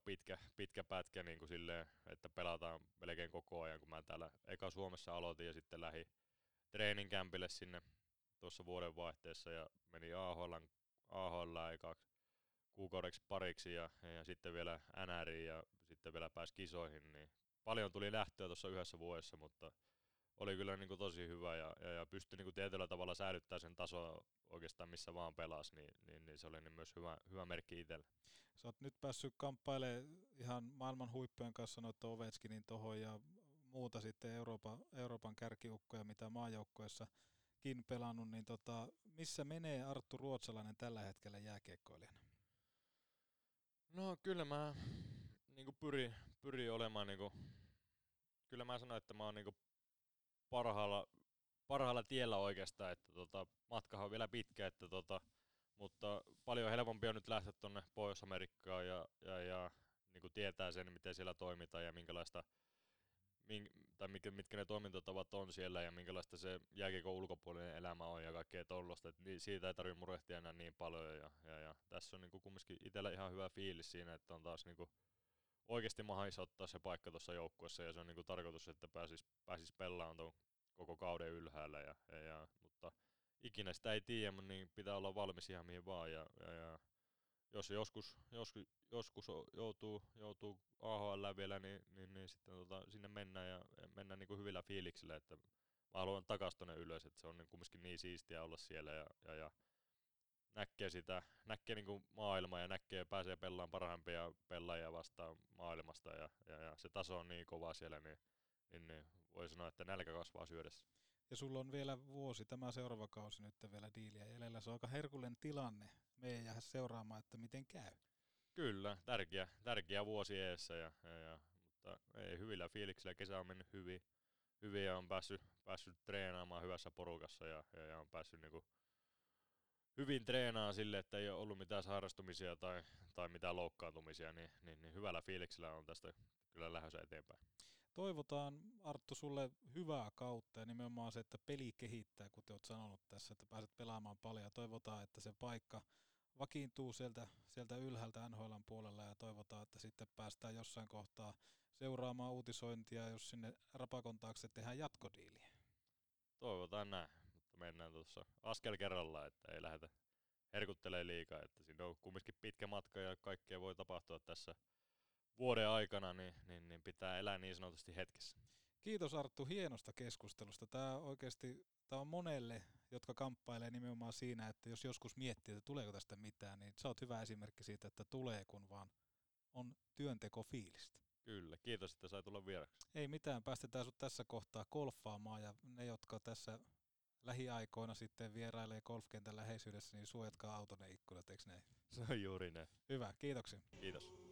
pitkä pätkä niin kuin silleen, että pelataan melkein koko ajan, kun mä täällä eka Suomessa aloitin ja sitten lähdin treeninkämpille sinne tuossa vuodenvaihteessa ja meni AHL kuukaudeksi pariksi ja sitten vielä NRiin ja sitten vielä pääsi kisoihin, niin paljon tuli lähtöä tuossa yhdessä vuodessa, mutta oli kyllä niin kuin tosi hyvä ja pystyi niin kuin tietyllä tavalla säilyttämään sen tasoa oikeastaan missä vaan pelasi, niin se oli niin myös hyvä merkki itselle. Sä oot nyt päässyt kamppailemaan ihan maailman huippujen kanssa noita Ovechkinin tohon ja muuta sitten Euroopan kärkiukkoja, mitä maajoukkueessakin pelannut, niin missä menee Arttu Ruotsalainen tällä hetkellä jääkiekkoilijana? No kyllä mä niinku pyrin olemaan niinku, kyllä mä sanon, että mä oon niinku parhaalla tiellä oikeastaan, että matkahan on vielä pitkä, että mutta paljon helpompi on nyt lähteä tonne Pohjois-Amerikkaan ja niinku tietää sen, miten siellä toimitaan ja mitkä ne toimintatavat on siellä ja minkälaista se jääkiekon ulkopuolinen elämä on ja kaikkea tuollaista. Siitä ei tarvitse murehtia enää niin paljon. Ja tässä on niinku kumminkin itsellä ihan hyvä fiilis siinä, että on taas niinku oikeasti mahdollista ottaa se paikka tuossa joukkueessa. Ja se on niinku tarkoitus, että pääsis pelaamaan tuon koko kauden ylhäällä. Mutta ikinä sitä ei tiedä, mutta niin pitää olla valmis ihan mihin vaan. Ja jos joskus joutuu AHL vielä, niin sitten sinne mennään ja mennään niin kuin hyvillä fiiliksillä, että mä haluan takaisin tuonne ylös, että se on niin kumminkin niin siistiä olla siellä ja näkee niin kuin maailmaa ja pääsee pelaamaan parhaimpia pelaajia vastaan maailmasta ja se taso on niin kova siellä, niin voi sanoa, että nälkä kasvaa syödessä. Ja sulla on vielä vuosi, tämä seuraava kausi nyt vielä diiliä jäljellä, se on aika herkullinen tilanne me jää seuraamaan, että miten käy. Kyllä, tärkeä vuosi eessä, ja, mutta ei hyvillä fiiliksillä. Kesä on mennyt hyvin ja on päässyt treenaamaan hyvässä porukassa ja on päässyt niinku hyvin treenaamaan sille, että ei ole ollut mitään sairastumisia tai mitään loukkaantumisia, niin hyvällä fiiliksellä on tästä kyllä lähdössä eteenpäin. Toivotaan, Arttu, sulle hyvää kautta ja nimenomaan se, että peli kehittää, kuten olet sanonut tässä, että pääset pelaamaan paljon. Toivotaan, että se paikka vakiintuu sieltä ylhäältä NHL:n puolella ja toivotaan, että sitten päästään jossain kohtaa seuraamaan uutisointia, jos sinne rapakon taakse tehdään jatkodiiliä. Toivotaan näin, mutta mennään tuossa askel kerrallaan, että ei lähdetä herkuttelemaan liikaa, että siinä on kumminkin pitkä matka ja kaikkea voi tapahtua tässä vuoden aikana, niin pitää elää niin sanotusti hetkessä. Kiitos, Arttu, hienosta keskustelusta. Tämä oikeasti on monelle, jotka kamppailee nimenomaan siinä, että jos joskus miettii, että tuleeko tästä mitään, niin sä oot hyvä esimerkki siitä, että tulee, kun vaan on työntekofiilistä. Kyllä, kiitos, että sai tulla vieraksi. Ei mitään, päästetään sut tässä kohtaa golfaamaan, ja ne, jotka tässä lähiaikoina sitten vierailee golfkentän läheisyydessä, niin suojatkaa autonne ikkunat, eikö näin? Se on juuri näin. Hyvä, kiitoksia. Kiitos.